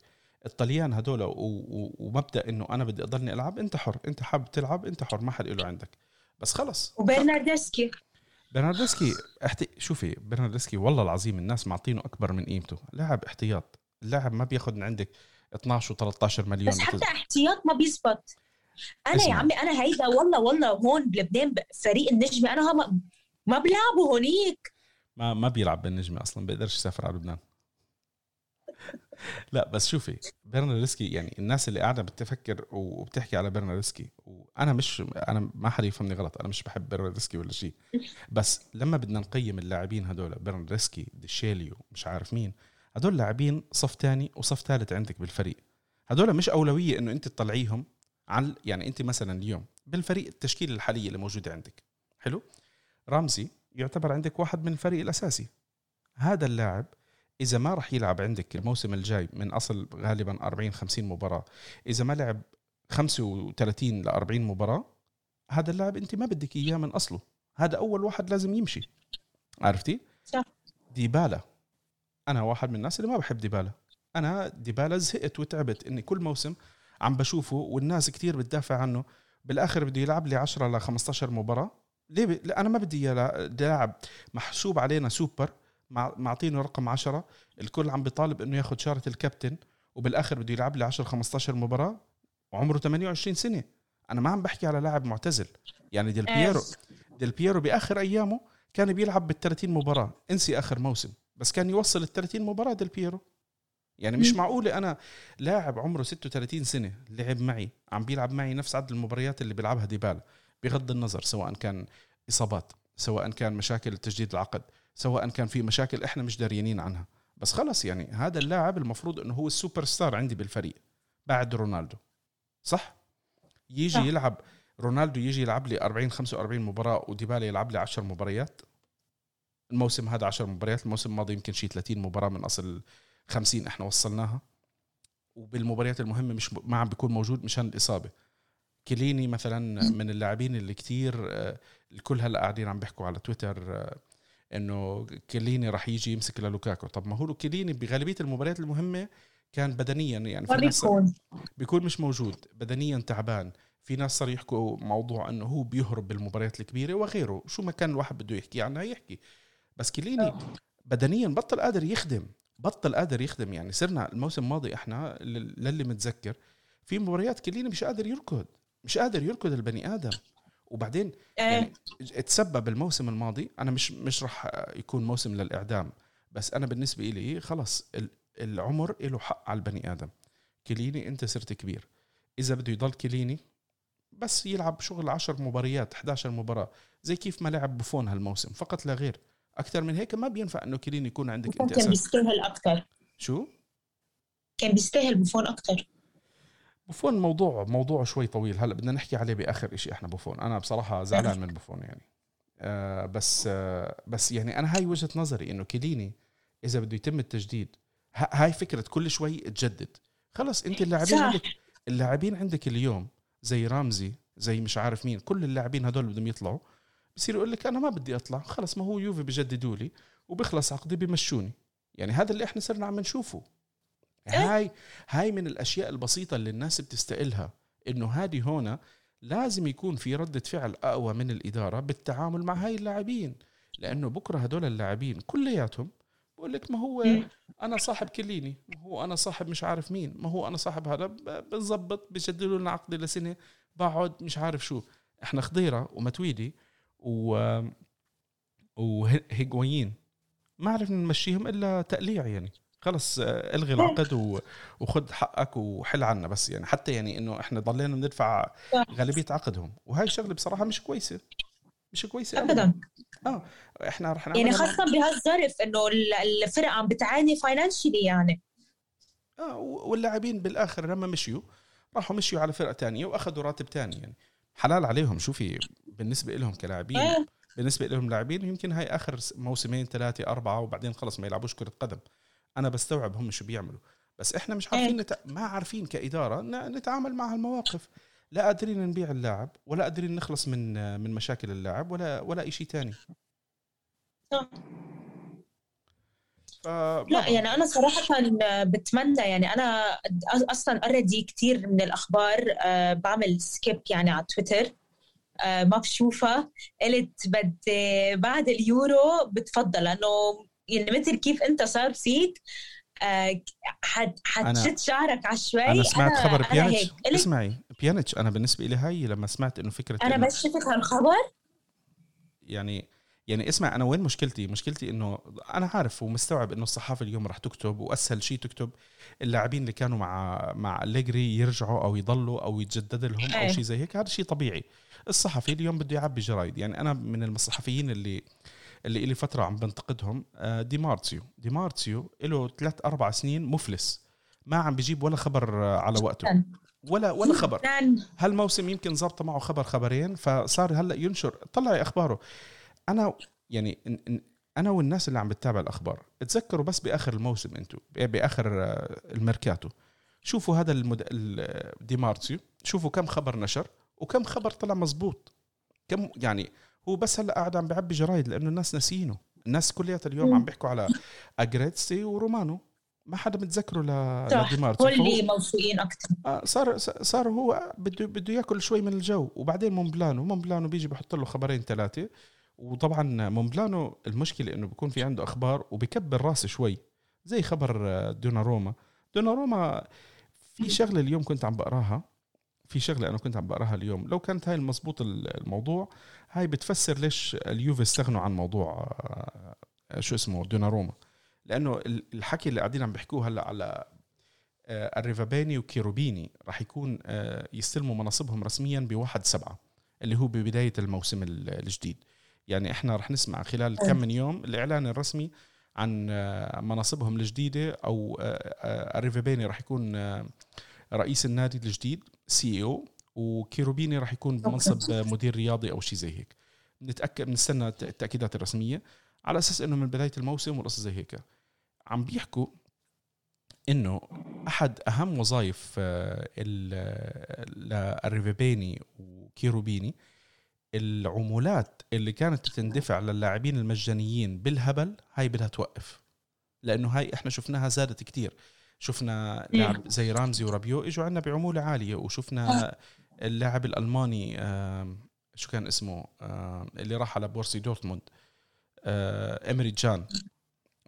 الطليان هدول ومبدأ إنه أنا بدي أضلني ألعب. أنت حر، أنت حاب تلعب، أنت حر، ما حد يقوله عندك، بس خلص. وبرناردسكي شوفي برناردسكي والله العظيم الناس معطينه أكبر من قيمته. لاعب احتياط، اللاعب ما بياخد عندك 12 و13 مليون بس حتى احتياط ما بيزبط. أنا يا عمي أنا هيدا والله هون بلبنان فريق النجمة أنا ما بلعبه هنيك. ما بيلعب بالنجمة أصلا، بيقدرش يسافر على لبنان. لا بس شوفي برناردسكي، يعني الناس اللي قاعدة بتفكر وبتحكي على برناردسكي، وأنا مش أنا ما حد يفهمني غلط، أنا مش بحب برناردسكي ولا شيء، بس لما بدنا نقيم اللاعبين هدول برناردسكي ديشيليو مش عارف مين، هدول لاعبين صف تاني وصف ثالث عندك بالفريق. هدول مش أولوية إنه أنت تطلعيهم عن. يعني أنت مثلا اليوم بالفريق التشكيل الحالية اللي موجودة عندك حلو، رامزي يعتبر عندك واحد من الفريق الأساسي. هذا اللاعب إذا ما رح يلعب عندك الموسم الجاي من أصل غالبا 40-50 مباراة، إذا ما لعب 35-40 مباراة، هذا اللاعب أنت ما بدك إياه من أصله. هذا أول واحد لازم يمشي. عرفتي؟ ديبالا، أنا واحد من الناس اللي ما بحب ديبالا. أنا ديبالا زهقت وتعبت إني كل موسم عم بشوفه والناس كتير بتدافع عنه. بالآخر بده يلعب لي 10 ل 15 مباراة. ليه؟ لا أنا ما بدي لاعب محسوب علينا سوبر معطينه رقم 10. الكل عم بيطالب إنه ياخد شارة الكابتن وبالآخر بده يلعب لي 10-15 مباراة وعمره 28 سنة. أنا ما عم بحكي على لاعب معتزل. يعني ديل بييرو بآخر أيامه كان بيلعب بال30 مباراة. انسي آخر موسم بس كان يوصل ال30 مباراة ديل بييرو. يعني مش معقولة أنا لاعب عمره 36 سنة لعب معي عم بيلعب معي نفس عدد المباريات اللي بيلعبها ديبالا، بغض النظر سواء كان إصابات، سواء كان مشاكل تجديد العقد، سواء كان في مشاكل إحنا مش داريانين عنها. بس خلص يعني هذا اللاعب المفروض أنه هو السوبر ستار عندي بالفريق بعد رونالدو، صح؟ يجي يلعب رونالدو يجي يلعب لي 40-45 مباراة وديبالا يلعب لي 10 مباريات. الموسم هذا 10 مباريات، الموسم الماضي يمكن شيء 30 مباراة من أصل 50 احنا وصلناها، وبالمباريات المهمة مش ما عم بيكون موجود مشان الإصابة. كيليني مثلا من اللاعبين اللي كتير الكل هلا قاعدين عم بيحكوا على تويتر انه كيليني رح يجي يمسك للوكاكو. طب ما هو كيليني بغالبية المباريات المهمة كان بدنيا يعني في ناس بيكون مش موجود بدنيا تعبان، في ناس صار يحكوا موضوع انه هو بيهرب بالمباريات الكبيرة وغيره، شو ما كان الواحد بده يحكي عنها يحكي. بس كيليني بدنيا بطل قادر يخدم. يعني صرنا الموسم الماضي احنا للي متذكر في مباريات كلينا مش قادر يركض البني آدم. وبعدين يعني اتسبب الموسم الماضي، انا مش رح يكون موسم للإعدام، بس انا بالنسبة لي خلص العمر له حق على البني آدم. كليني انت صرت كبير، اذا بده يضل كليني بس يلعب شغل 10 مباريات 11 مباراة زي كيف ما لعب بوفون هالموسم فقط لا غير. أكتر من هيك ما بينفع إنه كيليني يكون عندك. أنت كان بيستاهل أكتر. شو؟ كان بيستاهل بوفون أكتر. بوفون موضوع شوي طويل هلا بدنا نحكي عليه بآخر إشي. إحنا بوفون أنا بصراحة زعلان من بوفون يعني بس يعني أنا هاي وجهة نظري إنه كيليني إذا بده يتم التجديد هاي فكرة كل شوي تجدد. خلص أنت اللاعبين عندك اليوم زي رامزي زي مش عارف مين، كل اللاعبين هدول بدهم يطلعوا بصير يقول لك أنا ما بدي أطلع، خلص ما هو يوفي بيجددوا لي وبخلص عقدي بيمشوني. يعني هذا اللي إحنا صرنا عم نشوفه. هاي من الأشياء البسيطة اللي الناس بتستقلها، إنه هذه هنا لازم يكون في ردة فعل أقوى من الإدارة بالتعامل مع هاي اللاعبين، لأنه بكرة هدول اللاعبين كلياتهم بقول لك ما هو أنا صاحب كليني، ما هو أنا صاحب مش عارف مين، ما هو أنا صاحب هذا، بنظبط بيجددوا لنا عقدي لسنة بقعد مش عارف شو. إحنا خضيرة ومتويدي وهيغوين ما عرفنا نمشيهم إلا تقليع. يعني خلص ألغي العقد وخد حقك وحل عنا. بس يعني حتى يعني إنه إحنا ضلينا ندفع غالبية عقدهم، وهاي الشغلة بصراحة مش كويسة أبدا. إحنا رح يعني خاصة بهالظرف إنه الفرقة عم بتعاني فاينانشلي يعني واللاعبين بالآخر لما راحوا مشيوا على فرقة تانية وأخذوا راتب تاني. يعني حلال عليهم. شوفي بالنسبة لهم كلاعبين بالنسبة لهم لاعبين يمكن هاي آخر 2-3-4 وبعدين خلص ما يلعبوش كرة قدم. أنا بستوعب هم شو بيعملوا، بس إحنا مش عارفين ما عارفين كإدارة نتعامل مع هالمواقف. لا قادرين نبيع اللاعب ولا قادرين نخلص من مشاكل اللاعب ولا إشي تاني. لا يعني أنا صراحة بتمنى، يعني أنا أصلاً أردي كتير من الأخبار بعمل سكيب يعني على تويتر ما بشوفها. قلت بعد اليورو بتفضل أنه يعني مثل كيف أنت صار فيك حتشد شعرك عشوائي. أنا سمعت خبر بيانيتش. اسمعي بيانيتش، أنا بالنسبة إلي هاي لما سمعت أنه فكرة أنا بس شفت هالخبر يعني اسمع، أنا وين مشكلتي إنه أنا عارف ومستوعب إنه الصحافة اليوم رح تكتب، وأسهل شيء تكتب اللاعبين اللي كانوا مع أليجري يرجعوا أو يضلوا أو يتجدد لهم أو شيء زي هيك. هذا شيء طبيعي، الصحفي اليوم بده يعبي جرايد. يعني أنا من الصحفيين اللي إلي فترة عم بنتقدهم ديمارتسيو إله 3-4 سنين مفلس، ما عم بيجيب ولا خبر على وقته ولا خبر. هالموسم يمكن زبط معه خبرين فصار هلأ ينشر طلع أخباره. أنا يعني أنا والناس اللي عم بتتابع الأخبار تذكروا بس بآخر الموسم، أنتوا بآخر الميركاتو شوفوا هذا ديمارتسيو، شوفوا كم خبر نشر وكم خبر طلع مزبوط. كم يعني هو بس هلأ قاعد عم بيعبي جرايد لأنه الناس نسينه. الناس كليات اليوم عم بيحكوا على أجريتسي ورومانو ما حدا متذكره لديمارتسيو، كل موسوعين اكثر. صار هو بده ياكل شوي من الجو. وبعدين مونبلانو بيجي بحط له خبرين ثلاثه. وطبعا مونبلانو المشكله انه بيكون في عنده اخبار وبكبر راسه شوي، زي خبر دونا روما في شغله اليوم كنت عم بقراها، اليوم لو كانت هاي المضبوط الموضوع، هاي بتفسر ليش اليوفي استغنوا عن موضوع دونا روما. لانه الحكي اللي قاعدين عم بيحكوه هلا على الريفابيني وكيروبيني راح يكون يستلموا مناصبهم رسميا ب1/7 اللي هو ببدايه الموسم الجديد. يعني احنا راح نسمع خلال كم من يوم الاعلان الرسمي عن مناصبهم الجديده. او الريفابيني راح يكون رئيس النادي الجديد CEO، وكيروبيني راح يكون بمنصب مدير رياضي او شيء زي هيك. بنستنى التاكيدات الرسميه على اساس انه من بدايه الموسم والقصص زي هيك. عم بيحكوا انه احد اهم وظائف الريفابيني وكيروبيني العمولات اللي كانت تندفع للاعبين المجانيين بالهبل، هاي بدها توقف. لانه هاي احنا شفناها زادت كتير. شفنا لاعب زي رامزي ورابيو اجوا عنا بعمولة عالية، وشفنا اللاعب الألماني شو كان اسمه اللي راح على بورسي دورتموند، إمري جان،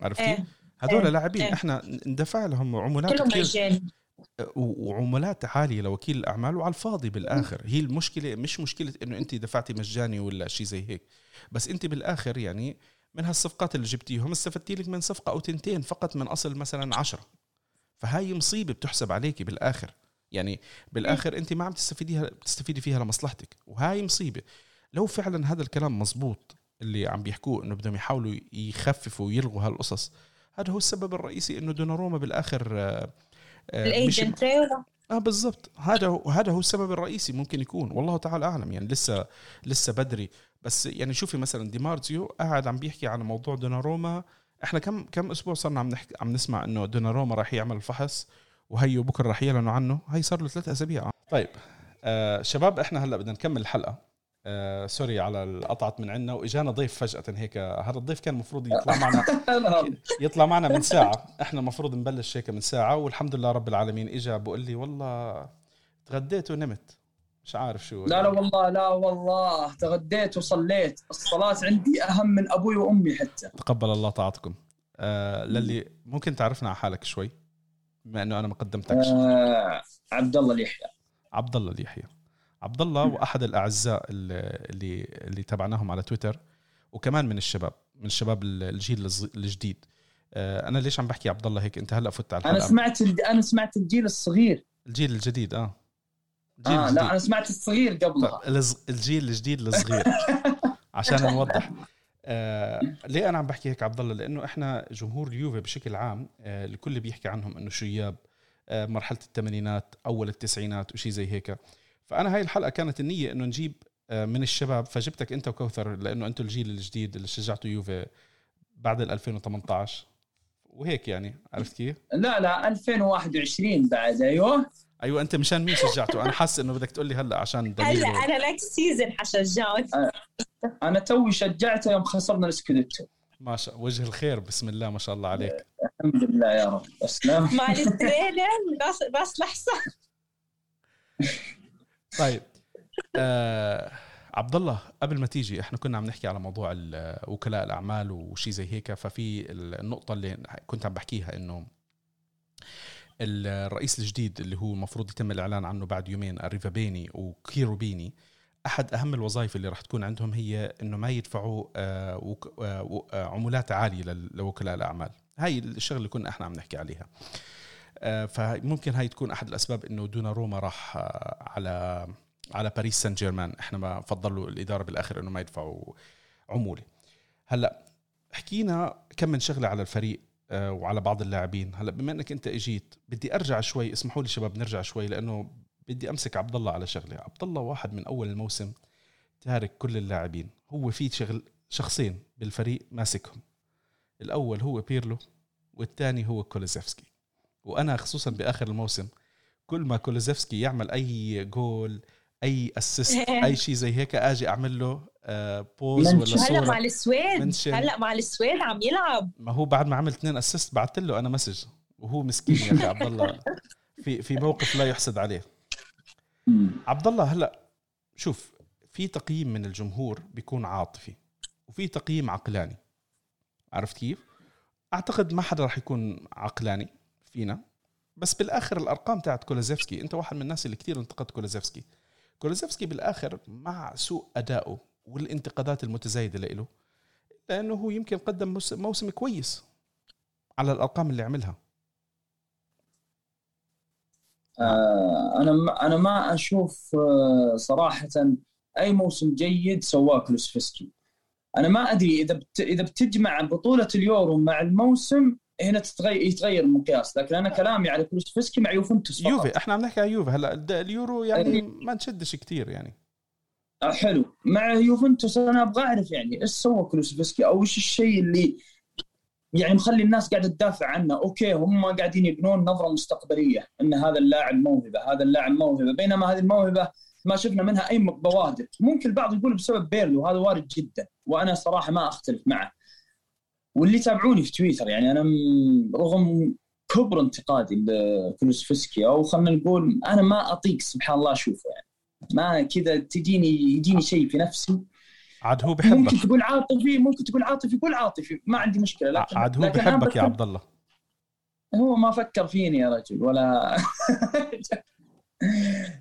عرفتي هذول لاعبين احنا ندفع لهم عمولات كتير وعمولات عالية لوكيل الأعمال وعلى الفاضي بالآخر. هي المشكلة مش مشكلة انه انت دفعتي مجاني ولا شيء زي هيك، بس انت بالآخر يعني من هالصفقات اللي جبتيهم استفدتي لك من صفقة أو تنتين فقط من أصل مثلا 10. فهاي مصيبة بتحسب عليكي بالآخر. يعني بالآخر أنت ما عم تستفيدي فيها لمصلحتك، وهاي مصيبة. لو فعلا هذا الكلام مزبوط اللي عم بيحكوه إنه بدهم يحاولوا يخففوا ويلغوا هالقصص، هذا هو السبب الرئيسي إنه دونا روما بالآخر الأيجنت ريولا. بالضبط، هذا هو السبب الرئيسي ممكن يكون، والله تعالى أعلم. يعني لسه بدري، بس يعني شوفي مثلا ديمارتسيو قاعد عم بيحكي عن موضوع دونا روما. احنا كم اسبوع صرنا عم نسمع انه دونا روما راح يعمل فحص، وهي بكره راح يعلنوا عنه. هي صار له 3 أسابيع. طيب شباب، احنا هلا بدنا نكمل الحلقه. سوري على القطعه من عندنا، واجانا ضيف فجاه هيك. هذا الضيف كان المفروض يطلع معنا من ساعه. احنا المفروض نبلش هيك من ساعه، والحمد لله رب العالمين اجا بقول لي والله تغديت ونمت، مش عارف شو. لا والله تغديت وصليت، الصلاة عندي أهم من أبوي وأمي حتى. تقبل الله طاعتكم. للي ممكن تعرفنا على حالك شوي، بما أنه أنا ما قدمتكش. عبد الله اليحيى. عبد الله وأحد الأعزاء اللي تابعناهم على تويتر، وكمان من الشباب الجيل الجديد. أنا ليش عم بحكي عبد الله هيك؟ أنت هلأ فت على الحلقة. أنا سمعت الجيل الصغير، الجيل الجديد. لا أنا سمعت الصغير قبلها، الجيل الجديد الصغير. عشان نوضح ليه أنا عم بحكي هيك عبد الله، لأنه إحنا جمهور اليوفي بشكل عام الكل بيحكي عنهم إنه شياب، مرحلة الثمانينات أول التسعينات وشي زي هيك. فأنا هاي الحلقة كانت النية إنه نجيب من الشباب، فجبتك أنت وكوثر لأنه أنتوا الجيل الجديد اللي شجعتوا يوفي بعد 2018 وهيك، يعني عرفت كيف؟ لا 2021 بعد. أيوة أنت مشان مين شجعته؟ أنا حاسس إنه بدك تقولي هلا عشان دليل. هلا أنا لك سيزن حشجعه. أنا توي شجعته يوم خسرنا السكوديتو. ما شاء وجه الخير، بسم الله ما شاء الله عليك. الحمد لله يا رب. أسلام. مع التريلر بس لحظة. طيب عبد الله، قبل ما تيجي إحنا كنا عم نحكي على موضوع وكلاء الأعمال وشي زي هيك. ففي النقطة اللي كنت عم بحكيها إنه الرئيس الجديد اللي هو المفروض يتم الإعلان عنه بعد يومين، الريفابيني وكيروبيني، أحد أهم الوظائف اللي راح تكون عندهم هي إنه ما يدفعوا عمولات عالية لوكلاء الأعمال. هاي الشغل اللي كنا إحنا عم نحكي عليها. فممكن هاي تكون أحد الأسباب إنه دونا روما راح على باريس سان جيرمان. إحنا ما فضلوا الإدارة بالآخر إنه ما يدفعوا عمولة. هلا حكينا كم من شغلة على الفريق وعلى بعض اللاعبين. هلا بما انك انت اجيت، بدي ارجع شوي، اسمحوا لي شباب نرجع شوي، لانه بدي امسك عبد الله على شغله. عبد الله واحد من اول الموسم تارك كل اللاعبين. هو في شخصين بالفريق ماسكهم، الاول هو بيرلو والثاني هو كولوزيفسكي. وانا خصوصا باخر الموسم كل ما كولوزيفسكي يعمل اي جول اي اسيست اي شيء زي هيك اجي اعمل له بوز ولا صوره. هلا مع السويد عم يلعب. ما هو بعد ما عمل 2 اسيست بعت له انا مسج وهو مسكين يا عبد الله في موقف لا يحسد عليه. عبد الله هلا شوف، في تقييم من الجمهور بيكون عاطفي وفي تقييم عقلاني، عرفت كيف؟ اعتقد ما حدا راح يكون عقلاني فينا، بس بالاخر الارقام تاعت كولازيفسكي، انت واحد من الناس اللي كتير انتقد كولازيفسكي بالاخر مع سوء ادائه والانتقادات المتزايده له، لانه هو يمكن قدم موسم كويس على الارقام اللي عملها. انا ما اشوف صراحه اي موسم جيد سواه كولوسفسكي. انا ما ادري اذا بتجمع بطوله اليورو مع الموسم هنا يتغير المقياس، لكن انا كلامي على كولوسفسكي مع يوفنتوس فقط. يوفي احنا عم نحكي على يوفي هلا، اليورو يعني ما نشدش كتير يعني. حلو، مع يوفنتوس انا ابغى اعرف يعني ايش سوى كولوسفسكي، او ايش الشيء اللي يعني مخلي الناس قاعده تدافع عنه. اوكي هم قاعدين يبنون نظره مستقبليه ان هذا اللاعب موهبه، بينما هذه الموهبه ما شفنا منها اي بوادر. ممكن البعض يقول بسبب بيرلو، هذا وارد جدا، وانا صراحه ما اختلف معه. واللي تابعوني في تويتر يعني انا رغم كبر انتقادي لكولوسفسكي، او خلينا نقول انا ما اطيق سبحان الله اشوفه يعني، ما كذا يجيني شيء في نفسي. عاد هو بحبك، ممكن تقول عاطفي، قول عاطفي ما عندي مشكلة، لكن عاد هو بحبك يا عبد الله. هو ما فكر فيني يا رجل ولا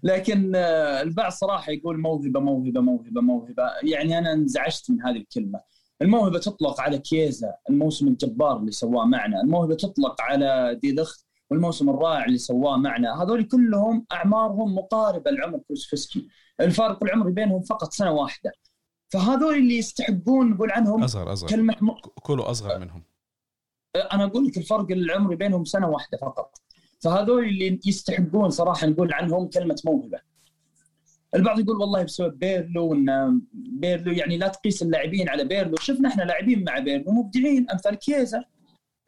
لكن البعض صراحة يقول موهبة. يعني أنا انزعجت من هذه الكلمة. الموهبة تطلق على كييزا الموسم الجبار اللي سواه معنا، الموهبة تطلق على ديلخت والموسم الرائع اللي سواه معنا، هذول كلهم أعمارهم مقاربة لعمر كولوسفسكي، الفارق العمري بينهم فقط سنة واحدة. فهذول اللي يستحقون نقول عنهم أصغر. كلمة كله أصغر منهم. أنا أقول لك الفرق العمري بينهم سنة واحدة فقط، فهذول اللي يستحقون صراحة نقول عنهم كلمة موهبة. البعض يقول والله بسبب بيرلو، إن بيرلو يعني لا تقيس اللاعبين على بيرلو، شفنا إحنا لاعبين مع بيرلو مبدعين أمثال كييزا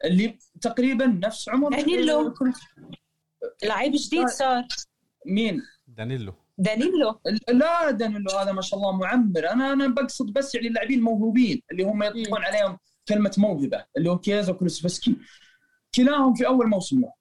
اللي تقريبا نفس عمر دانيلو. لاعب جديد صار مين؟ دانيلو. لا دانيلو هذا ما شاء الله معمر. انا بقصد بس يعني اللاعبين الموهوبين اللي هم يطلقون عليهم كلمه موهبه، اللي هو كييزا وكولوسفسكي، كلاهم في اول موسم له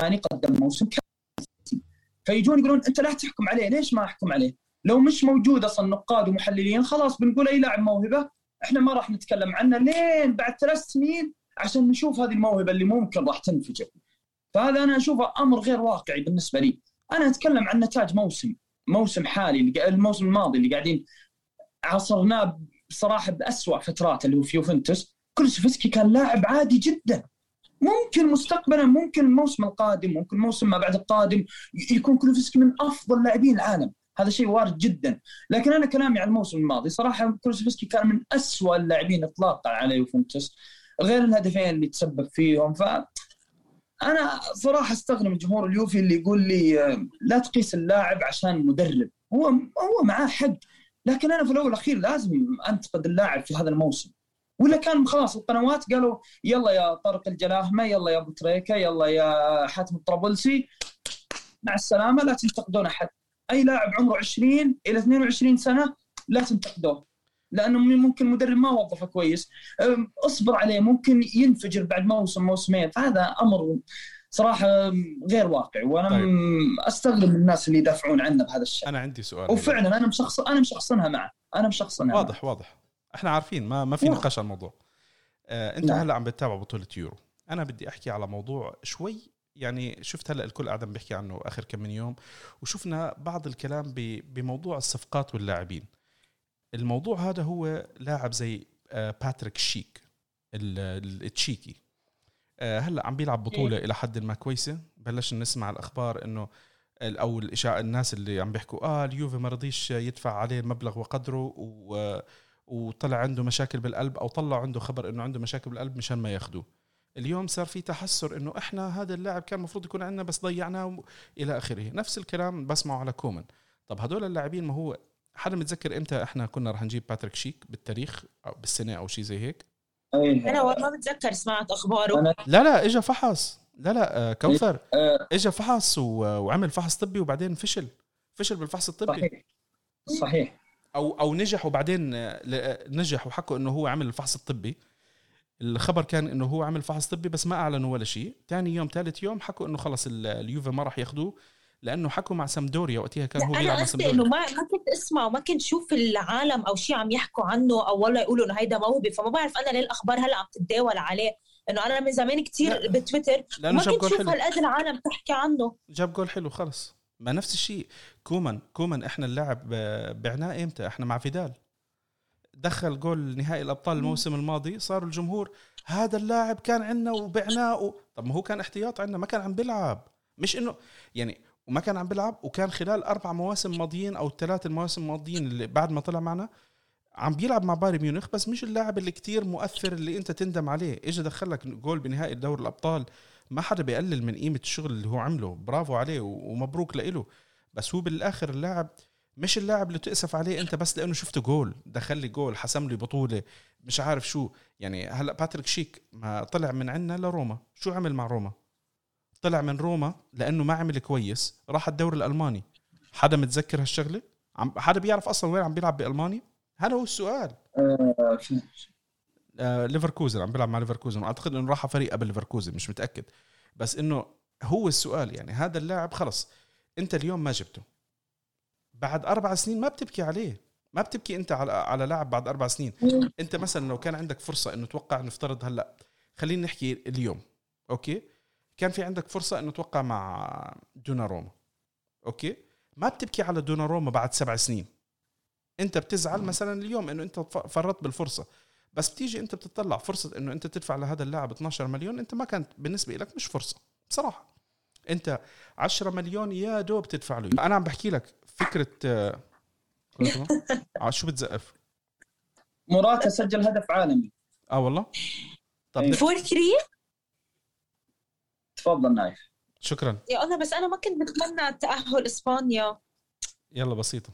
يعني قدم موسم كويس، فيجون يقولون انت لا تحكم عليه. ليش ما احكم عليه؟ لو مش موجود اصلا نقاد ومحللين خلاص بنقول اي لاعب موهبه، احنا ما راح نتكلم عنه لين بعد 3 سنين عشان نشوف هذه الموهبه اللي ممكن راح تنفجر. فهذا أنا أشوفه أمر غير واقعي بالنسبة لي. أنا أتكلم عن نتاج موسم حالي، الموسم الماضي اللي قاعدين عصرناه بصراحة بأسوأ فترات اللي هو في يوفنتوس. كولوسفسكي كان لاعب عادي جدا، ممكن مستقبلا، ممكن الموسم القادم، ممكن موسم ما بعد القادم يكون كولوسفسكي من أفضل لاعبين العالم، هذا شيء وارد جدا. لكن أنا كلامي عن الموسم الماضي صراحة كولوسفسكي كان من أسوأ اللاعبين إطلاقا على يوفنتوس، غير الهدفين اللي تسبب فيهم. أنا صراحة استغرب من جمهور اليوفي اللي يقول لي لا تقيس اللاعب عشان مدرب. هو معاه حق، لكن أنا في الأول والأخير لازم أنتقد اللاعب في هذا الموسم. ولا كان خلاص القنوات قالوا يلا يا طارق الجلاهمة، يلا يا بوتريكا، يلا يا حاتم الطرابلسي، مع السلامة لا تنتقدون أحد، أي لاعب عمره 20 إلى 22 سنة لا تنتقدوه، لأنه ممكن مدرب ما وظفه كويس، أصبر عليه ممكن ينفجر بعد موسمين. فهذا أمر صراحة غير واقعي، وأنا طيب. أستغرب من الناس اللي يدافعون عنه بهذا الشيء. أنا عندي سؤال، وفعلا أنا مشخصنها معه، واضح إحنا عارفين ما في نقاش على الموضوع. أنت هلا عم بتتابع بطولة يورو، أنا بدي أحكي على موضوع شوي يعني شفت هلا الكل قاعد بيحكي عنه آخر كم من يوم، وشفنا بعض الكلام بموضوع الصفقات واللاعبين. الموضوع هذا هو لاعب زي باتريك شيك التشيكي، هلا عم بيلعب بطولة إلى حد ما كويسة. بلش نسمع الأخبار إنه أو الإشاعة الناس اللي عم بيحكوا اليوفي ما رضيش يدفع عليه المبلغ وقدره، وطلع عنده مشاكل بالقلب، أو طلع عنده خبر إنه عنده مشاكل بالقلب مشان ما ياخدوه. اليوم صار في تحسر إنه إحنا هذا اللاعب كان مفروض يكون عندنا بس ضيعناه إلى آخره. نفس الكلام بسمعه على كومن. طب هدول اللاعبين، ما هو حدا متذكر امتى احنا كنا رح نجيب باتريك شيك بالتاريخ أو بالسنه او شيء زي هيك؟ انا والله ما بتذكر، سمعت اخباره. لا اجى فحص، لا كوثر اجى فحص وعمل فحص طبي وبعدين فشل بالفحص الطبي. صحيح او نجح، وبعدين نجح وحكوا انه هو عمل الفحص الطبي، الخبر كان انه هو عمل فحص طبي بس ما اعلنوا ولا شيء. ثاني يوم ثالث يوم حكوا انه خلص اليوفي ما راح ياخذوه لانه حكوا مع سامدوريا وقتها كان هو بيلعب مع سامدوريا. انا قصدي انه ما كنت اسمع وما كنت شوف العالم او شيء عم يحكوا عنه او والله يقولوا انه هيدا موهبه، فما بعرف انا ليه الاخبار هلا عم تتداول عليه، انه انا من زمان كتير بتويتر ما كنت شوف هالقد العالم تحكي عنه. جاب جول حلو خلص. ما نفس الشيء كومان احنا اللاعب بعناه امتى احنا مع فيدال، دخل جول نهائي الأبطال الموسم الماضي، صار الجمهور هذا اللاعب كان عنا وبعناه. طب ما هو كان احتياط عنا، ما كان عم بيلعب، مش إنه يعني وما كان عم بيلعب، وكان خلال 4 مواسم ماضيين أو 3 المواسم الماضيين اللي بعد ما طلع معنا عم بيلعب مع بايرن ميونخ، بس مش اللاعب اللي كتير مؤثر اللي أنت تندم عليه. إجا دخلك جول بنهائي الدوري الأبطال، ما حدا بيقلل من قيمة الشغل اللي هو عمله، برافو عليه ومبروك لإله، بس هو بالآخر اللاعب مش اللاعب اللي تأسف عليه أنت بس لأنه شفت جول، دخل لي جول، حسم لي بطولة، مش عارف شو. يعني هلأ باتريك شيك ما طلع من عنا لروما، شو عمل مع روما؟ طلع من روما لأنه ما عمل كويس، راح الدوري الألماني. حدا متذكر هالشغلة؟ حدا بيعرف أصلا وين عم بيلعب بألمانيا؟ هذا هو السؤال. ليفركوزن عم بيلعب مع ليفركوزن، أعتقد إنه راح فريق قبل ليفركوزن مش متأكد، بس إنه هو السؤال يعني هذا اللاعب خلص أنت اليوم ما جبته، بعد 4 سنين ما بتبكي عليه، ما بتبكي انت على لاعب بعد 4 سنين. انت مثلا لو كان عندك فرصه انه توقع، نفترض هلا خلينا نحكي اليوم اوكي، كان في عندك فرصه انه توقع مع دونا روما اوكي، ما بتبكي على دونا روما بعد 7 سنين، انت بتزعل مثلا اليوم انه انت فرطت بالفرصه، بس بتيجي انت بتطلع فرصه انه انت تدفع لهذا اللاعب 12 مليون، انت ما كانت بالنسبه لك مش فرصه بصراحه، انت 10 مليون يا دوب تدفع له. انا عم بحكي لك فكرة شو بتزقف. موراتا سجل هدف عالمي. والله. طب فور ثري. تفضل نايف. شكرا. يا الله بس أنا ما كنت بتمنى تأهل إسبانيا. يلا بسيطة.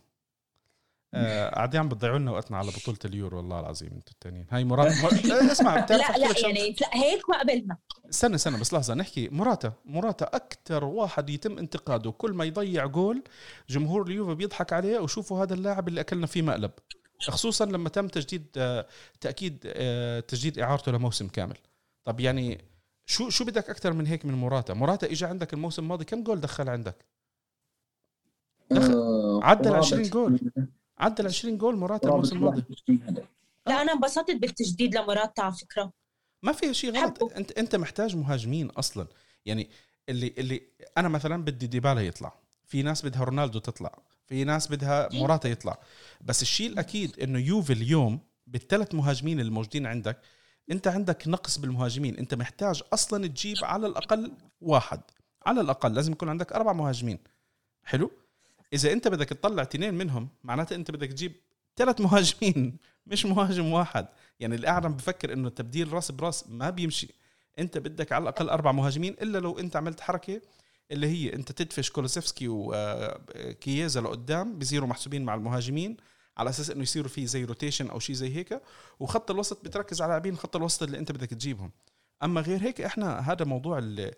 قاعدين عم بتضيعوا لنا وقتنا على بطولة اليورو والله العظيم أنتوا التانيين. هاي موراتا. اسمع لا يعني هيك ما قبلنا. سنة بس لحظة نحكي موراتا أكتر واحد يتم انتقاده، كل ما يضيع جول جمهور اليوفا بيضحك عليه وشوفوا هذا اللاعب اللي أكلنا فيه مقلب، خصوصا لما تم تجديد إعارته لموسم كامل. طب يعني شو بدك أكتر من هيك من موراتا إجا عندك الموسم الماضي كم جول دخل عندك؟ عدى 20 جول، عدى 20 جول موراتا الموسم الماضي. لا أنا انبسطت بالتجديد لموراتا على فكرة، ما في شيء غلط. انت محتاج مهاجمين اصلا، يعني اللي انا مثلا بدي ديبالا يطلع، في ناس بدها رونالدو تطلع، في ناس بدها موراتا يطلع، بس الشيء الاكيد انه يوفي اليوم بالثلاث مهاجمين الموجودين عندك انت عندك نقص بالمهاجمين، انت محتاج اصلا تجيب على الاقل واحد، على الاقل لازم يكون عندك 4 مهاجمين. حلو، اذا انت بدك تطلع 2 منهم معناته انت بدك تجيب 3 مهاجمين مش مهاجم واحد. يعني الأعلم بفكر إنه التبديل راس براس ما بيمشي، أنت بدك على الأقل 4 مهاجمين، إلا لو أنت عملت حركة اللي هي أنت تدفش كولاروفسكي وكييزا لقدام بيصيروا محسوبين مع المهاجمين على أساس إنه يصيروا فيه زي روتيشن أو شيء زي هيك، وخط الوسط بتركز على لاعبين خط الوسط اللي أنت بدك تجيبهم. أما غير هيك إحنا هذا موضوع اللي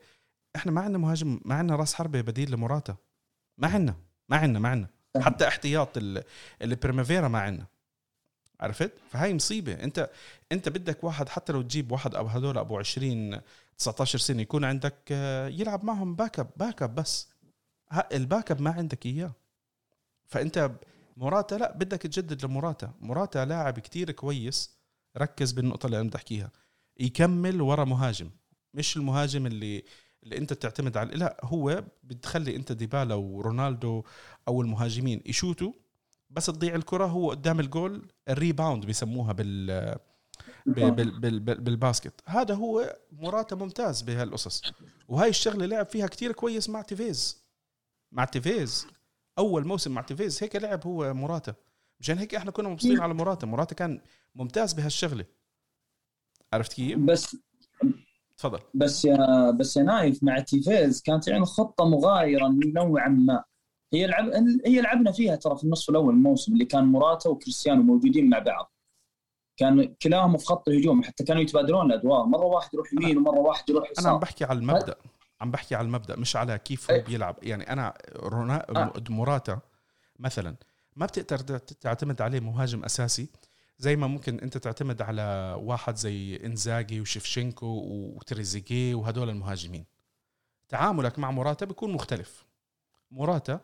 إحنا ما عنا مهاجم، ما عنا راس حربة بديل لموراتا، ما عنا حتى احتياط البريمافيرا ما عنا، عرفت؟ فهاي مصيبة. انت بدك واحد، حتى لو تجيب واحد أبو هدول أبو 20-19 سنة يكون عندك يلعب معهم باك اب، بس الباك اب ما عندك إياه. فانت موراتا لا، بدك تجدد لموراتا. موراتا لاعب كتير كويس، ركز بالنقطة اللي أنا بدي أحكيها، يكمل ورا مهاجم، مش المهاجم اللي انت تعتمد على، لا هو بتخلي انت ديبالا ورونالدو أو المهاجمين يشوتوا بس تضيع الكرة، هو قدام الجول، الريباوند بيسموها بالباسكت. هذا هو موراتا ممتاز بهالقصص، وهاي الشغلة لعب فيها كتير كويس مع تيفيز. أول موسم مع تيفيز هيك لعب هو موراتا، مشان هيك احنا كنا مبسوطين على موراتا كان ممتاز بهالشغلة، عرفت كيف؟ بس تفضل. بس يا نايف، مع تيفيز كانت يعني خطة مغايرة نوعا ما، هي لعبنا فيها ترى في النصف الأول الموسم اللي كان موراتا وكريستيانو موجودين مع بعض، كان كلاهم في خط الهجوم، حتى كانوا يتبادلون الأدوار، مرة واحد يروح يمين ومرة واحد يروح يسار. أنا عم بحكي على المبدأ مش على كيف هو بيلعب. يعني أنا موراتا مثلا ما بتقدر تعتمد عليه مهاجم أساسي، زي ما ممكن انت تعتمد على واحد زي انزاجي وشيفشينكو وتريزيجيه وهدول المهاجمين. تعاملك مع موراتا بيكون مختلف. موراتا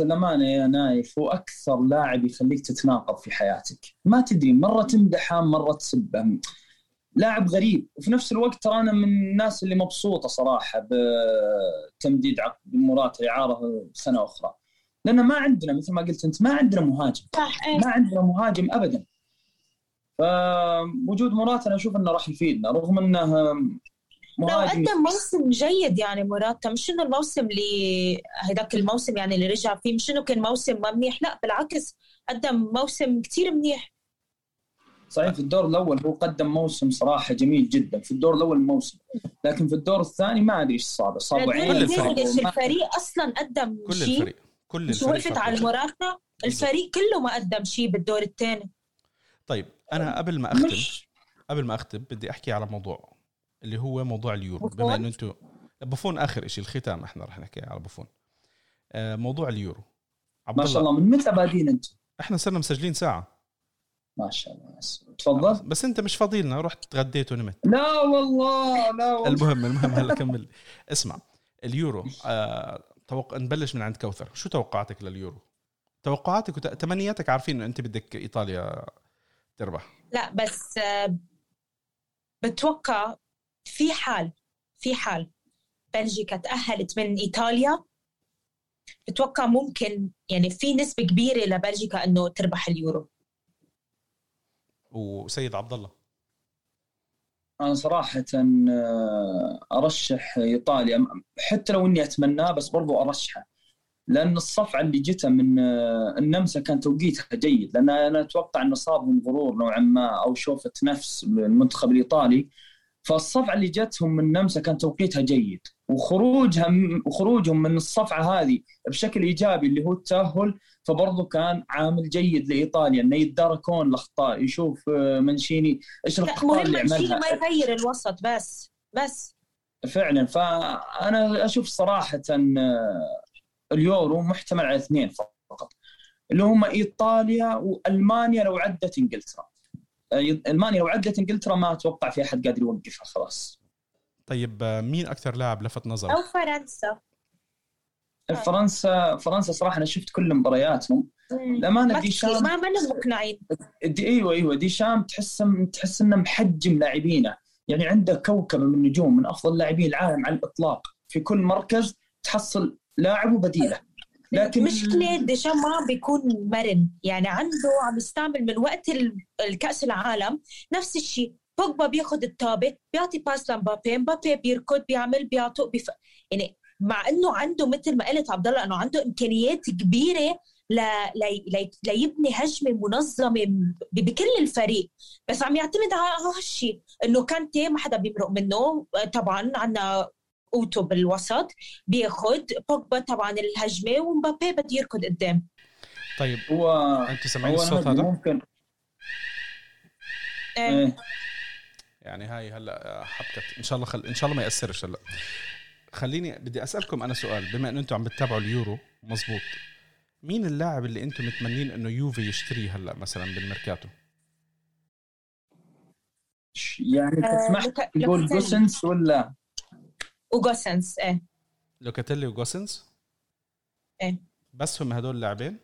لمانه يا نايف هو أكثر لاعب يخليك تتناقض في حياتك، ما تدري مرة تمدحه مرة تسبه، لاعب غريب. وفي نفس الوقت ترى أنا من الناس اللي مبسوطة صراحة بتمديد عقد موراتا إعارة سنة أخرى، لأن ما عندنا مثل ما قلت أنت، ما عندنا مهاجم، ما عندنا مهاجم أبدا. فوجود موراتا أنا أشوف أنه راح يفيدنا، رغم أنه لو قدم موسم جيد. يعني موراتا مش إنه الموسم اللي هيداك الموسم يعني اللي رجع فيه مش إنه كان موسم ما منيح، لا بالعكس قدم موسم كتير منيح. صحيح في الدور الأول هو قدم موسم صراحة جميل جدا في الدور الأول الموسم، لكن في الدور الثاني ما أدري إيش صار عين الفريق أصلا قدم شيء، كل الفريق وقفت على المراتا، الفريق كله ما قدم شيء بالدور الثاني. طيب أنا قبل ما أختم بدي أحكي على موضوع اللي هو موضوع اليورو، بما إنه أنتوا بوفون آخر إشي الختام، إحنا رح نحكي على بوفون. موضوع اليورو ما شاء الله من متى بادين أنتوا؟ إحنا صرنا مسجلين ساعة ما شاء الله. تفضل بس أنت مش فاضيلنا، رحت تغديت ونمت. لا والله لا والله. المهم هلا كمل. اسمع اليورو، نبلش من عند كوثر. شو توقعاتك لليورو؟ توقعاتك وتمنياتك، عارفين إنه أنت بدك إيطاليا تربح. لا بس بتوقع في حال بلجيكا تأهلت من إيطاليا بتوقع ممكن يعني في نسبة كبيرة لبلجيكا إنه تربح اليورو. وسيد عبد الله، أنا صراحة أرشح إيطاليا حتى لو إني أتمناه، بس برضو أرشحه لأن الصفعة اللي جتها من النمسا كان توقيتها جيد، لأن أنا أتوقع أنه صابهم غرور نوعا ما أو شوفة نفس المنتخب الإيطالي. فالصفعة اللي جتهم من النمسا كان توقيتها جيد، وخروجهم من الصفعة هذه بشكل إيجابي اللي هو التأهل فبرضه كان عامل جيد لإيطاليا، إنه يتداركون الأخطاء، يشوف منشيني إيش الأخطاء اللي عملها. منشيني ما يغير الوسط بس فعلا. فأنا أشوف صراحة اليورو محتمل على 2 فقط اللي هم إيطاليا وألمانيا لو عدت إنجلترا. ألمانيا لو عدت إنجلترا ما أتوقع في أحد قادر يوقفها خلاص. طيب مين أكثر لاعب لفت نظرك؟ أو فرنسا صراحة أنا شفت كل مبارياتهم لما ديشام ما مقنعين. أيوة ديشام تحس إنه محجم لاعبينه، يعني عنده كوكب من النجوم من أفضل لاعبين العالم على الإطلاق، في كل مركز تحصل لاعب وبديله. لكن مشكلة ديشام ما بيكون مرن، يعني عنده عم يستعمل من وقت الكأس العالم نفس الشيء. بوجبا بياخد الطابة بيعطي باس لمبابي، مبابي بيركض بيعمل بيعطوه يعني مع إنه عنده مثل ما قالت عبد الله إنه عنده إمكانيات كبيرة ليبني هجمة منظمة بكل الفريق، بس عم يعتمد على هالشيء إنه كانتي ما حدا بيمرق منه. طبعاً عنا أوتو بالوسط بياخد بوجبا طبعاً الهجمة، ومبابي بدي يركض قدام. طيب أنت سمعين الصوت هذا؟ ممكن يعني هاي هلا حبكت ان شاء الله ان شاء الله ما ياثرش. هلا خليني بدي اسالكم انا سؤال، بما انه انتم عم بتتابعوا اليورو مزبوط، مين اللاعب اللي انتم متمنين انه يوفي يشتريه هلا مثلا بالميركاتو؟ يعني تسمح تقول جوسينز ولا وجوسينز؟ لوكاتيلي وجوسينز بس هم هدول اللاعبين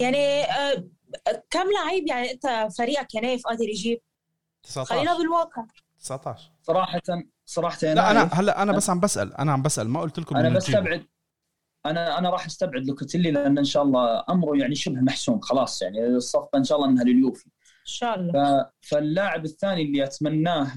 يعني. كم لعيب يعني انت فريقك يا نايف قادر يجيب؟ 19. خلينا بالواقع 19 صراحه يا نايف. لا انا بس عم بسال ما قلت لكم انا بستبعد. انا راح استبعد لوكاتيلي لان ان شاء الله امره يعني شبه محسوم خلاص، يعني الصفقه ان شاء الله انها لليوفي ان شاء الله. فاللاعب الثاني اللي اتمناه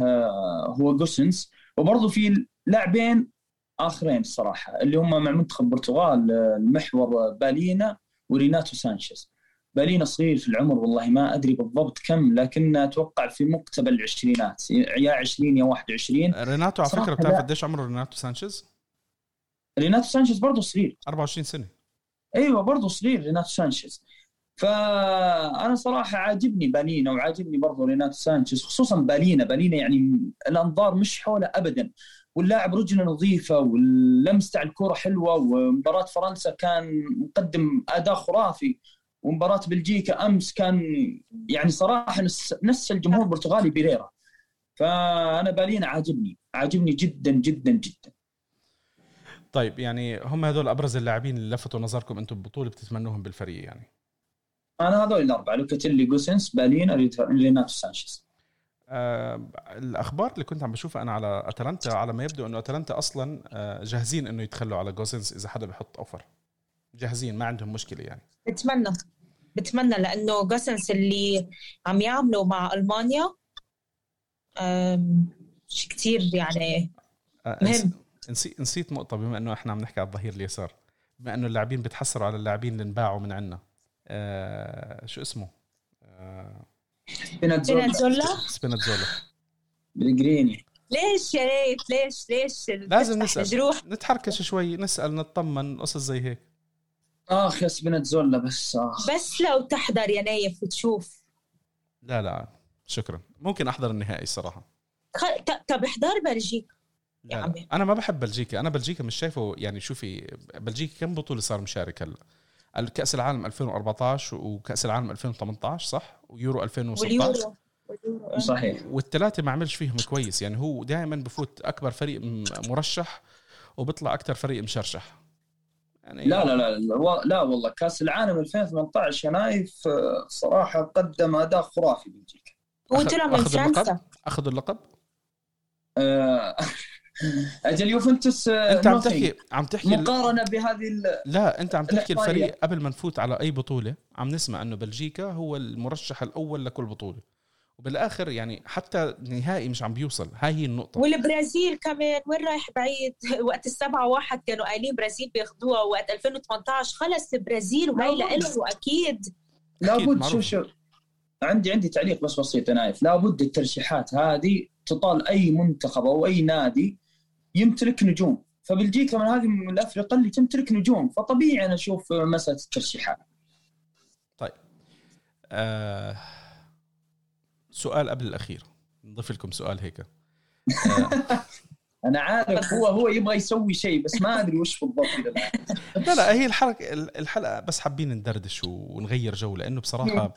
هو جوسينز، وبرضه في لاعبين اخرين الصراحه اللي هم مع منتخب البرتغال المحور بالينا وريناتو سانشيز. بالينا صغير في العمر والله ما أدري بالضبط كم، لكن أتوقع في مقتبل العشرينات، يا 20 يا 21. ريناتو على فكرة بتعرف قديش عمره ريناتو سانشيز؟ ريناتو سانشيز برضو صغير 24 سنة. أيوة برضو صغير ريناتو سانشيز. فأنا صراحة عاجبني بالينا وعاجبني برضو ريناتو سانشيز، خصوصا بالينا يعني الأنظار مش حوله أبدا، واللاعب رجله نظيفة واللمس تاع الكرة حلوة، ومباراة فرنسا كان مقدم أداء خرافي. ومباراة بلجيكا أمس كان يعني صراحة نفس الجمهور البرتغالي بيريرا. فأنا بالينا عاجبني جدا جدا جدا. طيب يعني هم هذول أبرز اللاعبين اللي لفتوا نظركم أنتم ببطولة بتتمنوهم بالفريق؟ يعني أنا هذول الأربعة: لوكاتيلي، جوسينز، بالينا، ريناتو سانشيز. الأخبار اللي كنت عم بشوفها أنا على أتلانتا على ما يبدو أنه أتلانتا أصلا جاهزين أنه يتخلوا على جوسينز إذا حدا بيحط أوفر، جاهزين ما عندهم مشكلة. يعني بتمنى لأنه جوسينز اللي عم يعملوا مع ألمانيا شيء كتير يعني مهم. نسيت نقطة، بما أنه إحنا عم نحكي على الظهير اليسار، بما أنه اللاعبين بتحسروا على اللاعبين اللي انباعوا من عنا، شو اسمه، سبيناتزولا، بالجريني. ليش يا ريت؟ ليش لازم نسأل، نتحركش شوي، نسأل، نتطمن قصص زي هيك. آخ يا سبيناتزولا، بس لو تحضر يا نايف وتشوف. لا شكرا، ممكن أحضر النهائي صراحة. طب احضر بلجيكا. يعني أنا ما بحب بلجيكا، أنا بلجيكا مش شايفه. يعني شوفي بلجيكا كم بطولة صار مشارك هلا؟ الكأس العالم 2014 وكأس العالم 2018 صح، ويورو 2016 صحيح، والثلاثة ما عملش فيهم كويس. يعني هو دائما بفوت أكبر فريق مرشح وبطلع أكتر فريق مشرشح. يعني لا والله كأس العالم 2018 نايف صراحة قدم أداء خرافي بلجيكا. أخذوا اللقب. أجل يوفنتوس. أنت عم تحكي مقارنة بهذه لا، أنت عم تحكي الفريق قبل ما نفوت على أي بطولة عم نسمع أنه بلجيكا هو المرشح الأول لكل بطولة، وبالآخر يعني حتى نهائي مش عم بيوصل. هاي هي النقطة. والبرازيل كمان وين رايح بعيد؟ وقت 7-1 كانوا قايلين برازيل بياخدوها، وقت 2018 خلص البرازيل وهي لإلهم أكيد لابد. شو عندي تعليق بس بسيط نايف. لابد الترشيحات هذه تطال أي منتخب أو أي نادي يمتلك نجوم، فبلجيكا من هذه من الأفريقيا اللي تمتلك نجوم، فطبيعي أنا أشوف مسألة الترشيحات. طيب سؤال قبل الأخير، نضيف لكم سؤال هيك. أنا عارف هو يبغى يسوي شيء بس ما أدري وش بالضبط. لا هي الحلقة بس حابين ندردش ونغير جو، لأنه بصراحة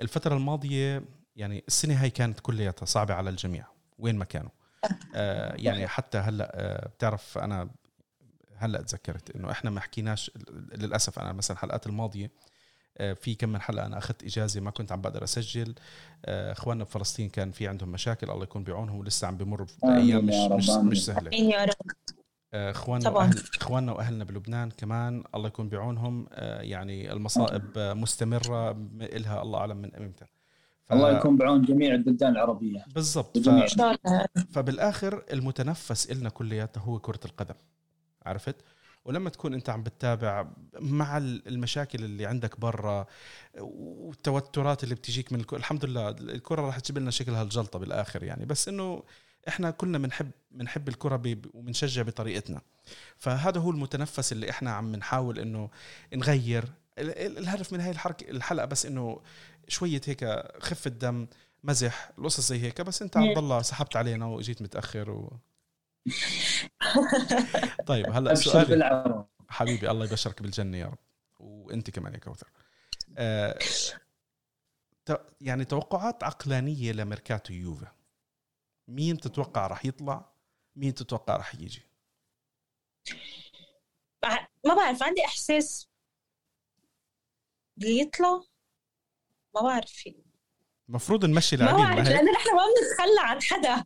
الفترة الماضية يعني السنة هاي كانت كلياتها صعبة على الجميع وين ما كانوا. يعني حتى هلأ بتعرف أنا هلأ تذكرت أنه إحنا ما حكيناش للأسف. أنا مثلا الحلقات الماضية في كم من حلقة أنا أخذت إجازة، ما كنت عم بقدر أسجل. إخواننا بفلسطين كان في عندهم مشاكل، الله يكون بعونهم، ولسه عم بمر بأيام مش سهلة. إخواننا وأهلنا بلبنان كمان الله يكون بعونهم. يعني المصائب مستمرة إلها، الله أعلم من أمتى. الله يكون بعون جميع البلدان العربية. بالضبط. فبالآخر المتنفس إلنا كلياته هو كرة القدم، عرفت؟ ولما تكون أنت عم بتتابع مع المشاكل اللي عندك برا والتوترات اللي بتجيك من الحمد لله الكرة راح تجيب لنا شكل هالجلطة بالآخر يعني، بس إنه إحنا كلنا منحب الكرة ومنشجع بطريقتنا. فهذا هو المتنفس اللي إحنا عم نحاول إنه نغير. الهدف من هاي الحلقة بس إنه شوية هيك خف الدم، مزح، القصص زي هيك. بس انت عبد الله سحبت علينا وجيت متأخر طيب هلأ سؤالي حبيبي، الله يبشرك بالجنة يا رب، وانت كمان يا كوثر. يعني توقعات عقلانية لميركاتو يوفا، مين تتوقع رح يطلع، مين تتوقع رح يجي؟ ما بعرف، عندي احساس اللي يطلع ما بعرف. المفروض نمشي لاعبين، ما لأن نحن ما بنتخلى عن حدا.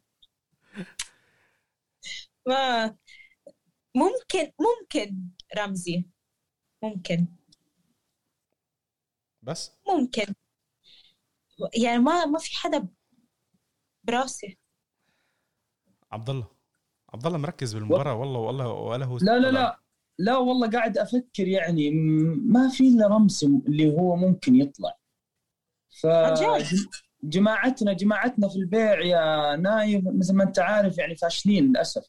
ما ممكن رامزي، ممكن يعني ما في حدا براسي. عبد الله مركز بالمباراة والله هو لا والله قاعد أفكر. يعني ما في إلا رمز اللي هو ممكن يطلع. جماعتنا في البيع يا نايف مثل ما أنت عارف يعني فاشلين للأسف.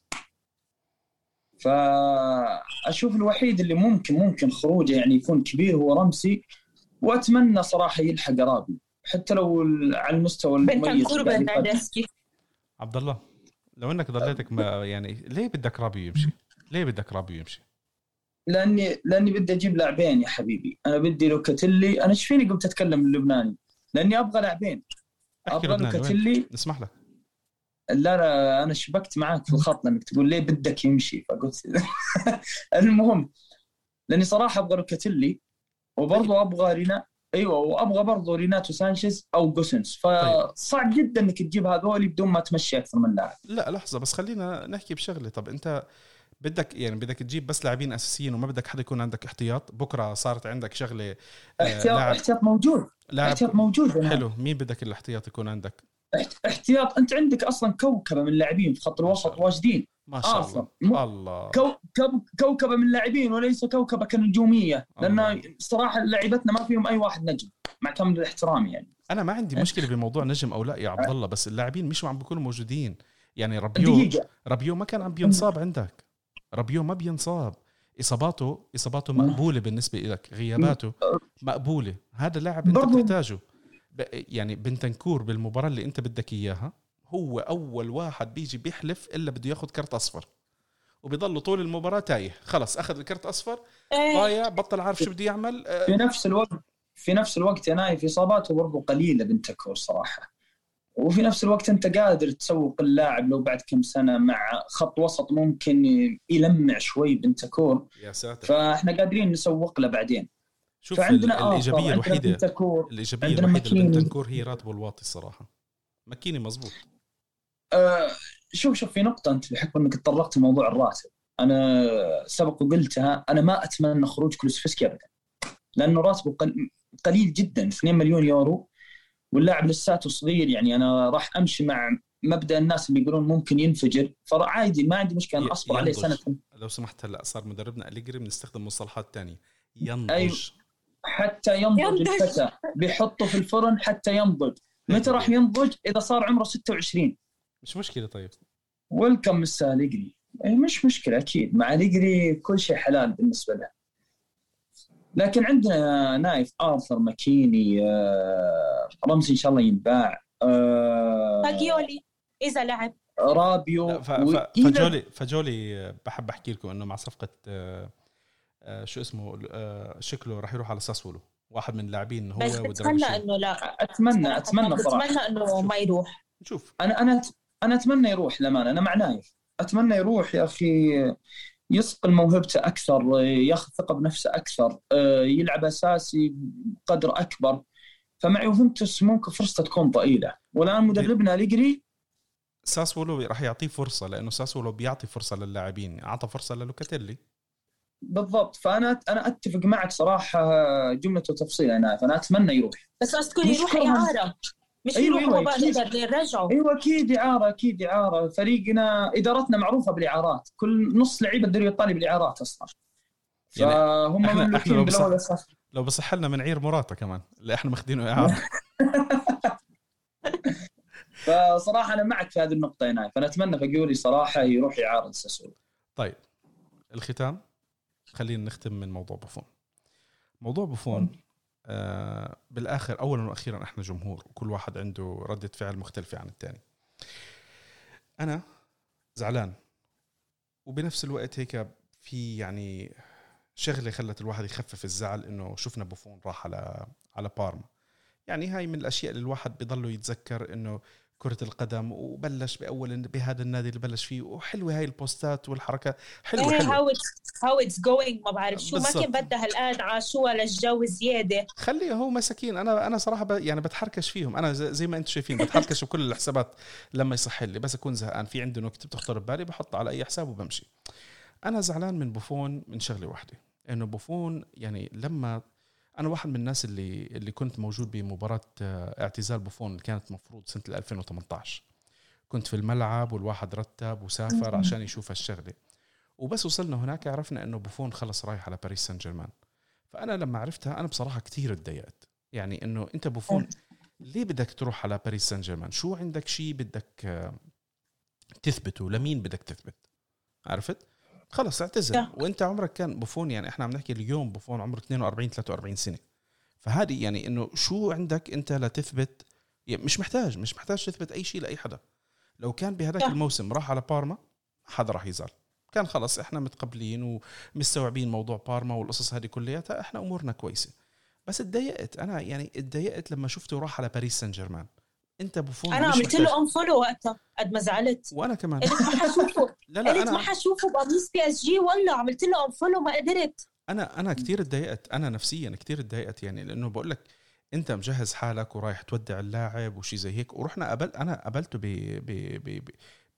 فأشوف الوحيد اللي ممكن خروجه يعني يكون كبير هو رمسي، وأتمنى صراحة يلحق رابي حتى لو على المستوى المميز. عبد الله لو أنك ضليتك يعني ليه بدك رابي يمشي؟ لاني بدي اجيب لاعبين يا حبيبي، انا بدي لوكاتيلي، انا ايش فيني قمت اتكلم اللبناني لاني ابغى لاعبين، ابغى لوكاتيلي. اسمح لك، لا لا انا شبكت معاك في الخط لانك تقول ليه بدك يمشي، فقلت المهم لاني صراحه ابغى لوكاتيلي وبرضه ابغى رينا، ايوه، وابغى برضه ريناتو سانشيز او جوسينز، فصعب جدا انك تجيب هذول بدون ما تمشي اكثر من لاعب. لا لحظه بس خلينا نحكي بشغله. طب انت بدك يعني بدك تجيب بس لاعبين اساسيين وما بدك حدا يكون عندك احتياط؟ بكره صارت عندك شغله احتياط موجود، احتياط موجود، حلو، مين بدك الاحتياط يكون عندك؟ احتياط انت عندك اصلا كوكبه من لاعبين في خط الوسط واجدين ما شاء الله. الله كوكبه من لاعبين وليس كوكبه كنجوميه، لان صراحه لعبتنا ما فيهم اي واحد نجم، مع كامل الاحترام يعني. انا ما عندي مشكله بموضوع نجم او لا يا عبد الله، بس اللاعبين مش عم بيكونوا موجودين. يعني ربيو ما كان عم بينصاب عندك، ربيو ما بينصاب، اصاباته مقبوله بالنسبه لك، غياباته مقبوله، هذا لاعب انت بتحتاجه. يعني بنتنكور بالمباراة اللي انت بدك اياها هو اول واحد بيجي بيحلف الا بده ياخذ كرت اصفر، وبيضل طول المباراة تايه، خلص اخذ الكرت اصفر ضايع، بطل عارف شو بده يعمل. في نفس الوقت يا نايف اصاباته برضه قليلة بنتنكور صراحة، وفي نفس الوقت انت قادر تسوق اللاعب لو بعد كم سنة مع خط وسط ممكن يلمع شوي بنتنكور، فاحنا قادرين نسوق له بعدين. شوف الإيجابية الوحيدة لبنتنكور هي راتبه الواطي الصراحة. مكيني مزبوط. شوف في نقطة أنت بحكم أنك اتطرقت لموضوع الراتب، أنا سبق وقلتها، أنا ما أتمنى خروج كولاروفسكي أبدا، لأنه راتبه قليل جدا، 2 مليون يورو، واللاعب لساته صغير. يعني أنا راح أمشي مع مبدأ الناس اللي يقولون ممكن ينفجر، فعادي ما عندي مشكلة أصبر عليه سنة. لو سمحت، هلأ صار مدربنا أليجري بنستخدم مصطلحات تانية، ينضج. أيوه. حتى ينضج الفتى بيحطه في الفرن حتى ينضج. متى راح ينضج؟ إذا صار عمره 26. مش مشكلة. طيب ويلكم مساء أليجري، مش مشكلة، أكيد مع أليجري كل شيء حلال بالنسبة له. لكن عندنا نايف آرثر، مكيني، رامزي إن شاء الله ينباع، فاجيولي إذا لعب، رابيو، فاجيولي بحب أحكي لكم أنه مع صفقة شو اسمه شكله راح يروح على ساسولو، واحد من اللاعبين هو ودربش. انه لا اتمنى صراحه، اتمنى انه ما يروح. شوف انا اتمنى يروح لمانه، انا مع نايف، اتمنى يروح يا اخي، يصقل موهبته اكثر، ياخذ ثقه بنفسه اكثر، يلعب اساسي بقدر اكبر. فمع يوفنتوس ممكن فرصه تكون ضئيله، والان مدربنا أليجري ساسولو راح يعطيه فرصه، لانه ساسولو بيعطي فرصه للاعبين، اعطى فرصه للوكاتيلي بالضبط. فانا اتفق معك صراحه جمله وتفصيل. انا اتمنى يروح، بس أستكون يروح اعاره، مش يروح وما نقدر نرجعه. ايوه اكيد اعاره، اكيد اعاره. فريقنا ادارتنا معروفه بالاعارات، كل نص لعيبه الدوري الإيطالي بالاعارات اصلا، يعني فهم مملوكين بالاول اساس. لو بصح لنا من عير موراتا كمان اللي احنا ماخذينه اعاره. فصراحه انا معك في هذه النقطه يا نايف، فانا اتمنى فقولي صراحه يروح اعاره ساسولو. طيب الختام، خلينا نختم من موضوع بوفون. موضوع بوفون بالآخر، أولا وأخيرا إحنا جمهور، وكل واحد عنده ردة فعل مختلفة عن التاني. أنا زعلان، وبنفس الوقت هيك في يعني شغلة خلت الواحد يخفف الزعل، إنه شفنا بوفون راح على بارما. يعني هاي من الأشياء اللي الواحد بيضله يتذكر، إنه كرة القدم وبلش بأول بهذا النادي اللي بلش فيه، وحلوة هاي البوستات والحركة حلوة. how it's going، ما بعرف شو، ما كان بدها الآن عاشوها للجو زيادة، خليه هو مساكين. أنا صراحة يعني بتحركش فيهم، أنا زي ما أنتوا شايفين بتحركش بكل الحسابات لما يصح لي، بس أكون زهقان في عنده نكتة بتخطر ببالي بحط على أي حساب وبمشي. أنا زعلان من بوفون من شغلة واحدة، إنه بوفون يعني لما أنا واحد من الناس اللي كنت موجود بمباراة اعتزال بوفون اللي كانت مفروض سنة 2018، كنت في الملعب والواحد رتب وسافر عشان يشوف هالشغلة، وبس وصلنا هناك عرفنا أنه بوفون خلص رايح على باريس سان جيرمان. فأنا لما عرفتها أنا بصراحة كتير اتضايقت، يعني أنه أنت بوفون ليه بدك تروح على باريس سان جيرمان؟ شو عندك شيء بدك تثبته؟ لمين بدك تثبت؟ عرفت؟ خلص اعتزل. وانت عمرك كان بوفون، يعني احنا عم نحكي اليوم بوفون عمره 42-43 سنة، فهذه يعني انه شو عندك انت لتثبت؟ يعني مش محتاج تثبت اي شيء لأي حدا. لو كان بهذاك الموسم راح على بارما حدا راح يزعل، كان خلص احنا متقبلين ومستوعبين موضوع بارما والقصص هذه كلياتها، احنا امورنا كويسه. بس اتضايقت انا، يعني اتضايقت لما شفته راح على باريس سان جيرمان. انت بوفون انا عملت له ان فولو وقتها قد ما زعلت، وانا كمان قلت ما حشوفه، قلت ما حشوفه بقميص بي اس جي، والله عملت له ان فولو ما قدرت. انا كتير اتضايقت، انا نفسيا كتير اتضايقت، يعني لانه بقول لك انت مجهز حالك ورايح تودع اللاعب وشي زي هيك. ورحنا قبل انا قابلته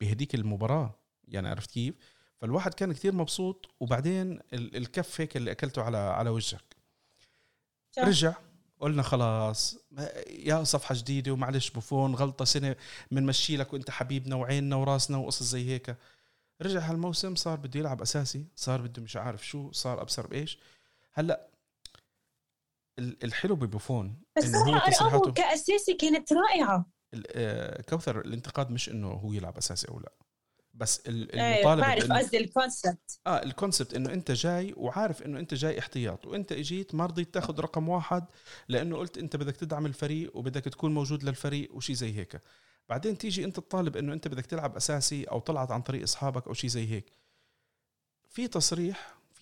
بهديك المباراه، يعني عرفت كيف؟ فالواحد كان كتير مبسوط، وبعدين الكف هيك اللي اكلته على وجهك. رجع قلنا خلاص يا صفحه جديده، ومعلش بوفون غلطه سنه من مشيلك وانت حبيبنا وعيننا وراسنا وقصص زي هيك. رجع هالموسم صار بده يلعب اساسي، صار بده مش عارف شو، صار ابصر بايش. هلا الحلو ببوفون بس هو تصريحاته كاساسي كانت رائعه. كوثر الانتقاد مش انه هو يلعب اساسي او لا، بس المطالب بعرف قصدي الكونسبت، الكونسبت انه انت جاي وعارف انه انت جاي احتياط، وانت اجيت ما رضيت تاخذ رقم واحد لانه قلت انت بدك تدعم الفريق وبدك تكون موجود للفريق وشي زي هيك. بعدين تيجي انت تطالب انه انت بدك تلعب اساسي او طلعت عن طريق اصحابك او شي زي هيك. في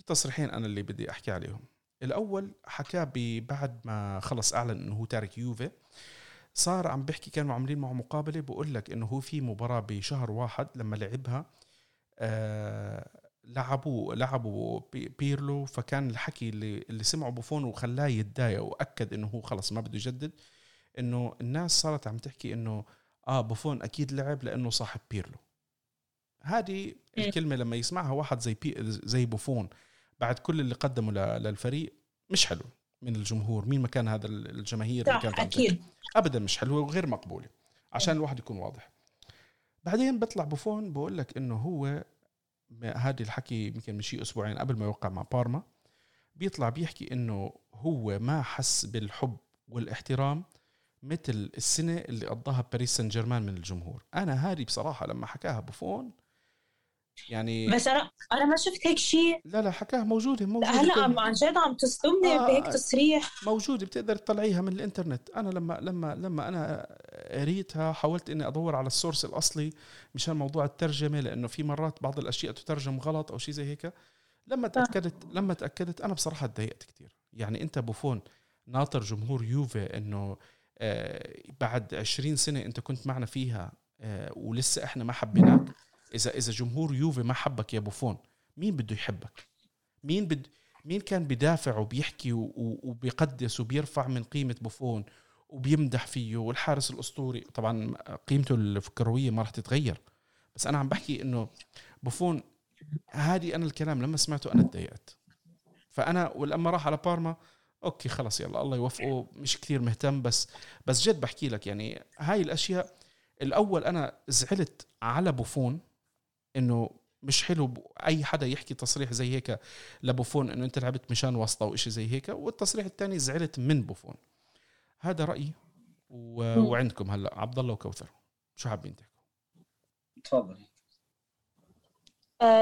تصريحين انا اللي بدي احكي عليهم. الاول حكى بعد ما خلص اعلن انه هو تارك يوفي، صار عم بحكي، كانوا عاملين معه مقابله، بقول لك انه هو في مباراه بشهر واحد لما لعبها لعبوا بيرلو، فكان الحكي اللي سمعه بوفون وخلاه يتضايق واكد انه هو خلص ما بده يجدد، انه الناس صارت عم تحكي انه بوفون اكيد لعب لانه صاحب بيرلو. هذه الكلمه لما يسمعها واحد زي بوفون بعد كل اللي قدمه للفريق مش حلو من الجمهور. مين مكان هذا الجماهير اللي كانت أكيد أبدا مش حلوة وغير مقبولة، عشان الواحد يكون واضح. بعدين بطلع بوفون بقول لك إنه هو هذا الحكي يمكن مشي أسبوعين قبل ما يوقع مع بارما، بيطلع بيحكي إنه هو ما حس بالحب والاحترام مثل السنة اللي قضاها باريس سان جيرمان من الجمهور. أنا هذه بصراحة لما حكاها بوفون يعني، بس انا ما شفت هيك شيء. لا حكاها موجوده هلا عن جد عم تصدمني بهيك تصريح موجوده، بتقدر تطلعيها من الانترنت. انا لما انا قريتها حاولت اني ادور على السورس الاصلي مشان موضوع الترجمه، لانه في مرات بعض الاشياء تترجم غلط او شيء زي هيك. لما تاكدت انا بصراحه اتضايقت كثير. يعني انت بوفون ناطر جمهور يوفي انه بعد 20 سنه انت كنت معنا فيها ولسه احنا ما حبيناك. إذا جمهور يوفي ما حبك يا بوفون، مين بده يحبك؟ مين كان بدافع وبيحكي وبيقدس وبيرفع من قيمة بوفون وبيمدح فيه والحارس الأسطوري؟ طبعا قيمته الكروية ما رح تتغير، بس أنا عم بحكي إنه بوفون هادي. أنا الكلام لما سمعته أنا اتضايقت. فأنا ولما راح على بارما أوكي خلاص يلا الله يوفقه، مش كتير مهتم. بس جد بحكي لك يعني هاي الأشياء. الأول أنا زعلت على بوفون انه مش حلو اي حدا يحكي تصريح زي هيك لبوفون انه انت لعبت مشان واسطه وإشي زي هيك. والتصريح الثاني زعلت من بوفون. هذا رايي وعندكم هلا عبد الله وكوثر شو حابين تحكوا؟ تفضلي.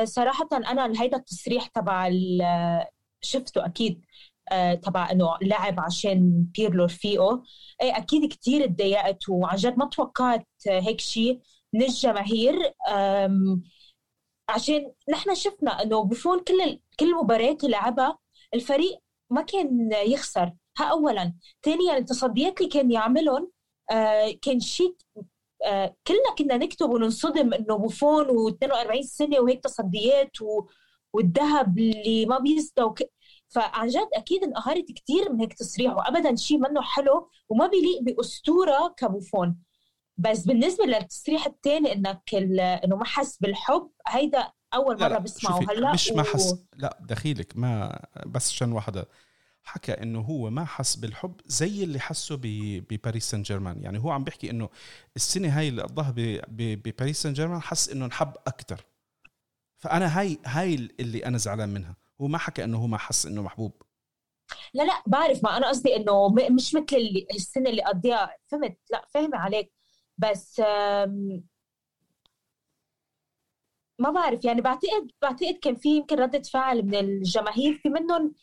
صراحه انا هيدا التصريح تبع شفته اكيد تبع انه لعب عشان بيرلو رفيقه، اي اكيد كتير اتضايقت وعن جد ما توقعت هيك شيء من الجماهير. عشان نحن شفنا انه بوفون كل المباريات اللي لعبها الفريق ما كان يخسر. ها اولا، ثانيا التصديات اللي كان يعملهم كان شيء كلنا كنا نكتب وننصدم انه بوفون و42 سنه وهيك تصديات والذهب اللي ما بيزدى فعن جد اكيد انقهرت كثير من هيك تصريح، وابدا شيء منه حلو وما بيليق باسطوره كبوفون. بس بالنسبه للتصريح الثاني انه ما حس بالحب، هيدا اول مره بسمعه هلا. مش ما حس، لا دخيلك ما بس عشان واحده حكى انه هو ما حس بالحب زي اللي حسه بباريس سان جيرمان. يعني هو عم بيحكي انه السنه هاي اللي قضاها بباريس سان جيرمان حس انه انحب اكثر. فانا هاي اللي انا زعلان منها. هو ما حكى انه هو ما حس انه محبوب. لا بعرف، ما انا قصدي انه مش مثل السنه اللي قضيها. فهمت؟ لا فاهمه عليك، بس ما بعرف. يعني بعتقد كان في يمكن ردة فعل من الجماهير، في منهم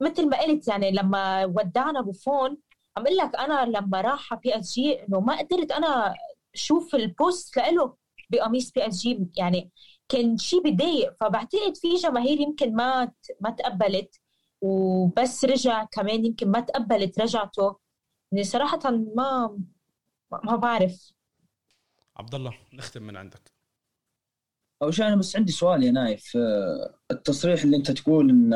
مثل ما قلت يعني لما ودعنا بوفون عم اقول لك انا لما راح بي اس جي انه ما قدرت انا شوف البوست له بقميص بي اس جي. يعني كان شيء بيضايق. فبعتقد في جماهير يمكن ما تقبلت، وبس رجع كمان يمكن ما تقبلت رجعته. يعني صراحة ما بعرف. عبد الله نختم من عندك. أول شيء أنا بس عندي سؤال يا نايف، التصريح اللي أنت تقول إن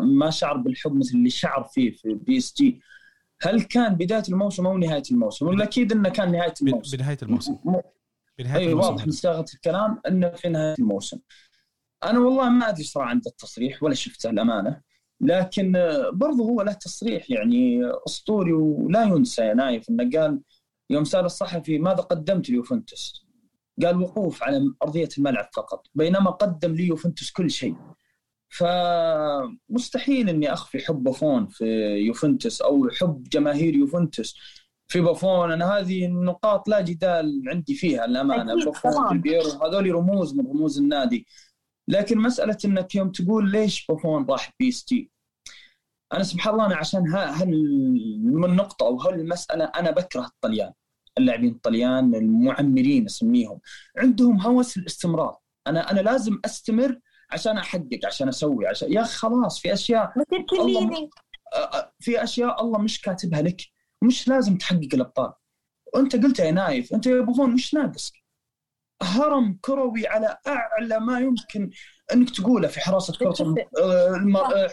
ما شعر بالحب مثل اللي شعر فيه في بي إس جي، هل كان بداية الموسم أو نهاية الموسم؟ ولا أكيد إنه كان نهاية الموسم. بنهاية الموسم. أي واضح من صياغة الكلام إنه في نهاية الموسم. أنا والله ما أدري صراحة عند التصريح ولا شفته الأمانة، لكن برضه هو له تصريح يعني أسطوري ولا ينسى يا نايف، إنه قال يوم سأل الصحفي ماذا قدمت ليوفنتوس؟ قال وقوف على أرضية الملعب فقط، بينما قدم ليوفنتوس كل شيء. فمستحيل إني أخفي حب بوفون في يوفنتوس أو حب جماهير يوفنتوس في بوفون. أنا هذه النقاط لا جدال عندي فيها الأمانة، بوفون بيرلو هذول رموز من رموز النادي. لكن مسألة إنك يوم تقول ليش بوفون راح بي إس جي، أنا سبحان الله أنا عشان هالنقطة أو هالمسألة أنا بكره الطليان، اللاعبين الطليان المعمرين اسميهم، عندهم هوس الاستمرار. أنا لازم أستمر عشان أحقق، عشان أسوي، عشان يا خلاص في أشياء في أشياء الله مش كاتبها لك، مش لازم تحقق الأبطال. وأنت قلت يا نايف، أنت يا بوفون مش ناقص هرم كروي على أعلى ما يمكن أنك تقوله في حراسة كرة المرمى،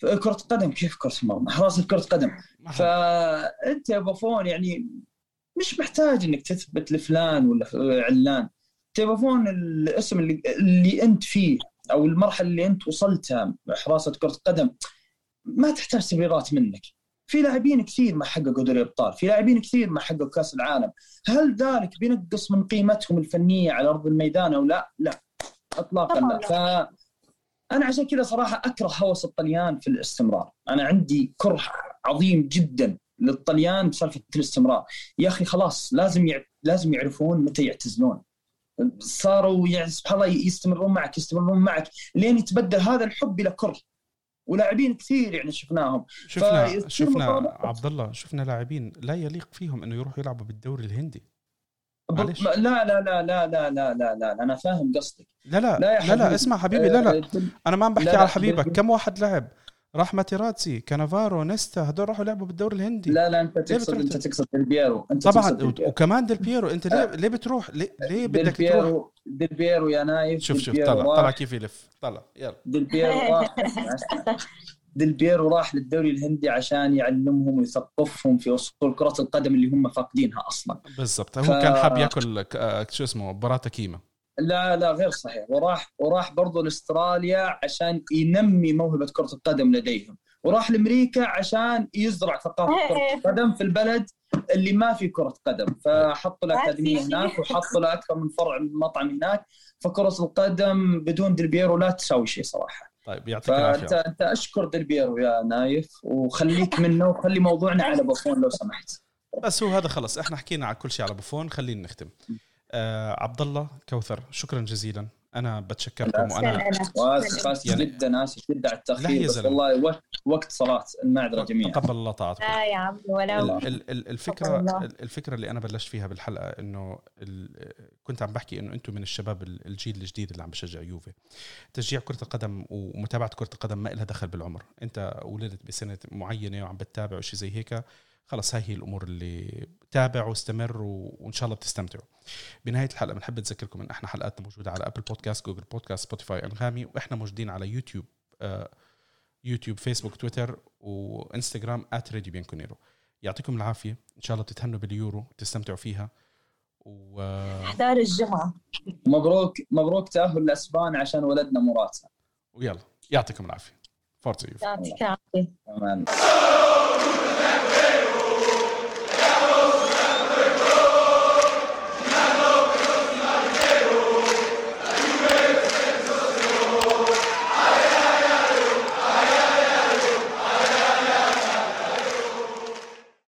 كرة قدم، كيف كرة مرمى، حراسة كرة قدم. فأنت يا بوفون يعني مش محتاج أنك تثبت لفلان ولا علان. أنت يا بوفون الاسم اللي أنت فيه أو المرحلة اللي أنت وصلتها حراسة كرة قدم ما تحتاج تبريرات منك. في لاعبين كثير ما حققوا دوري الأبطال، في لاعبين كثير ما حققوا كأس العالم، هل ذلك بينقص من قيمتهم الفنية على أرض الميدان أو لا؟ لا أطلاقا لا. فأنا عشان كذا صراحة أكره هوس الطليان في الاستمرار، أنا عندي كره عظيم جدا للطليان بسالفة الاستمرار. يا أخي خلاص لازم يعرفون متى يعتزلون. صاروا يعني سبحان الله يستمرون معك لين يتبدل هذا الحب إلى كره. ولاعبين كثير يعني شفنا عبد الله، شفنا لاعبين لا يليق فيهم انه يروحوا يلعبوا بالدوري الهندي. لا لا لا لا لا لا لا لا انا فاهم قصدك. لا لا لا, لا, لا اسمع حبيبي، لا انا ما عم بحكي على حبيبك. كم واحد لعب راح ماتيراتسي، كانافارو، نيستا، هذول راحوا لعبوا بالدوري الهندي. لا انت تقصد البيرو طبعا، وكمان ديلبيرو. انت ليه بتروح؟ ليه بدك تروح ديلبيرو يا نايف؟ شوف طلع كيف يلف، طلع يلا. ديلبيرو راح للدوري الهندي عشان يعلمهم ويثقفهم في اصول كرة القدم اللي هم فاقدينها اصلا. بالضبط، هو كان حاب ياكل شو اسمه براتا كيما. لا غير صحيح. وراح برضو لأستراليا عشان ينمي موهبة كرة القدم لديهم، وراح لأمريكا عشان يزرع ثقافة كرة القدم في البلد اللي ما في كرة قدم. فحطوا له أكاديمية هناك وحطوا له أكثر من فرع من مطعم هناك، فكرة القدم بدون ديلبيرو لا تساوي شيء صراحة. طيب يعطيك العافية، فأنت أشكر ديلبيرو يا نايف، وخليك منه وخلي موضوعنا على بوفون لو سمحت. بس هو هذا خلص، احنا حكينا على كل شيء على بوفون، خلينا نختم. عبد الله، كوثر، شكرا جزيلا. انا بتشكركم، وانا اسف جدا على التاخير، بس والله وقت صلاه المعذره جميعا. تقبل الله طاعتكم. يا عبد ولا الفكره اللي انا بلشت فيها بالحلقه، انه كنت عم بحكي انه انتم من الشباب الجيل الجديد اللي عم بشجع يوفي. تشجيع كره القدم ومتابعه كره القدم ما لها دخل بالعمر. انت ولدت بسنه معينه وعم بتتابع وشي زي هيك، خلاص هاي هي الأمور اللي تابع واستمر، وإن شاء الله بتستمتعوا. بنهاية الحلقة بنحب نذكركم إن إحنا حلقاتنا موجودة على أبل بودكاست، جوجل بودكاست، سبوتيفاي، أنغامي، وإحنا موجودين على يوتيوب، فيسبوك، تويتر، وإنستغرام @ريد بيان كنيرو. يعطيكم العافية، إن شاء الله تتهنوا باليورو تستمتعوا فيها. احضار الجمعة، مبروك تأهل الأسبان عشان ولدنا موراتا. ويلا يعطيكم العافية، فورتي يوفي.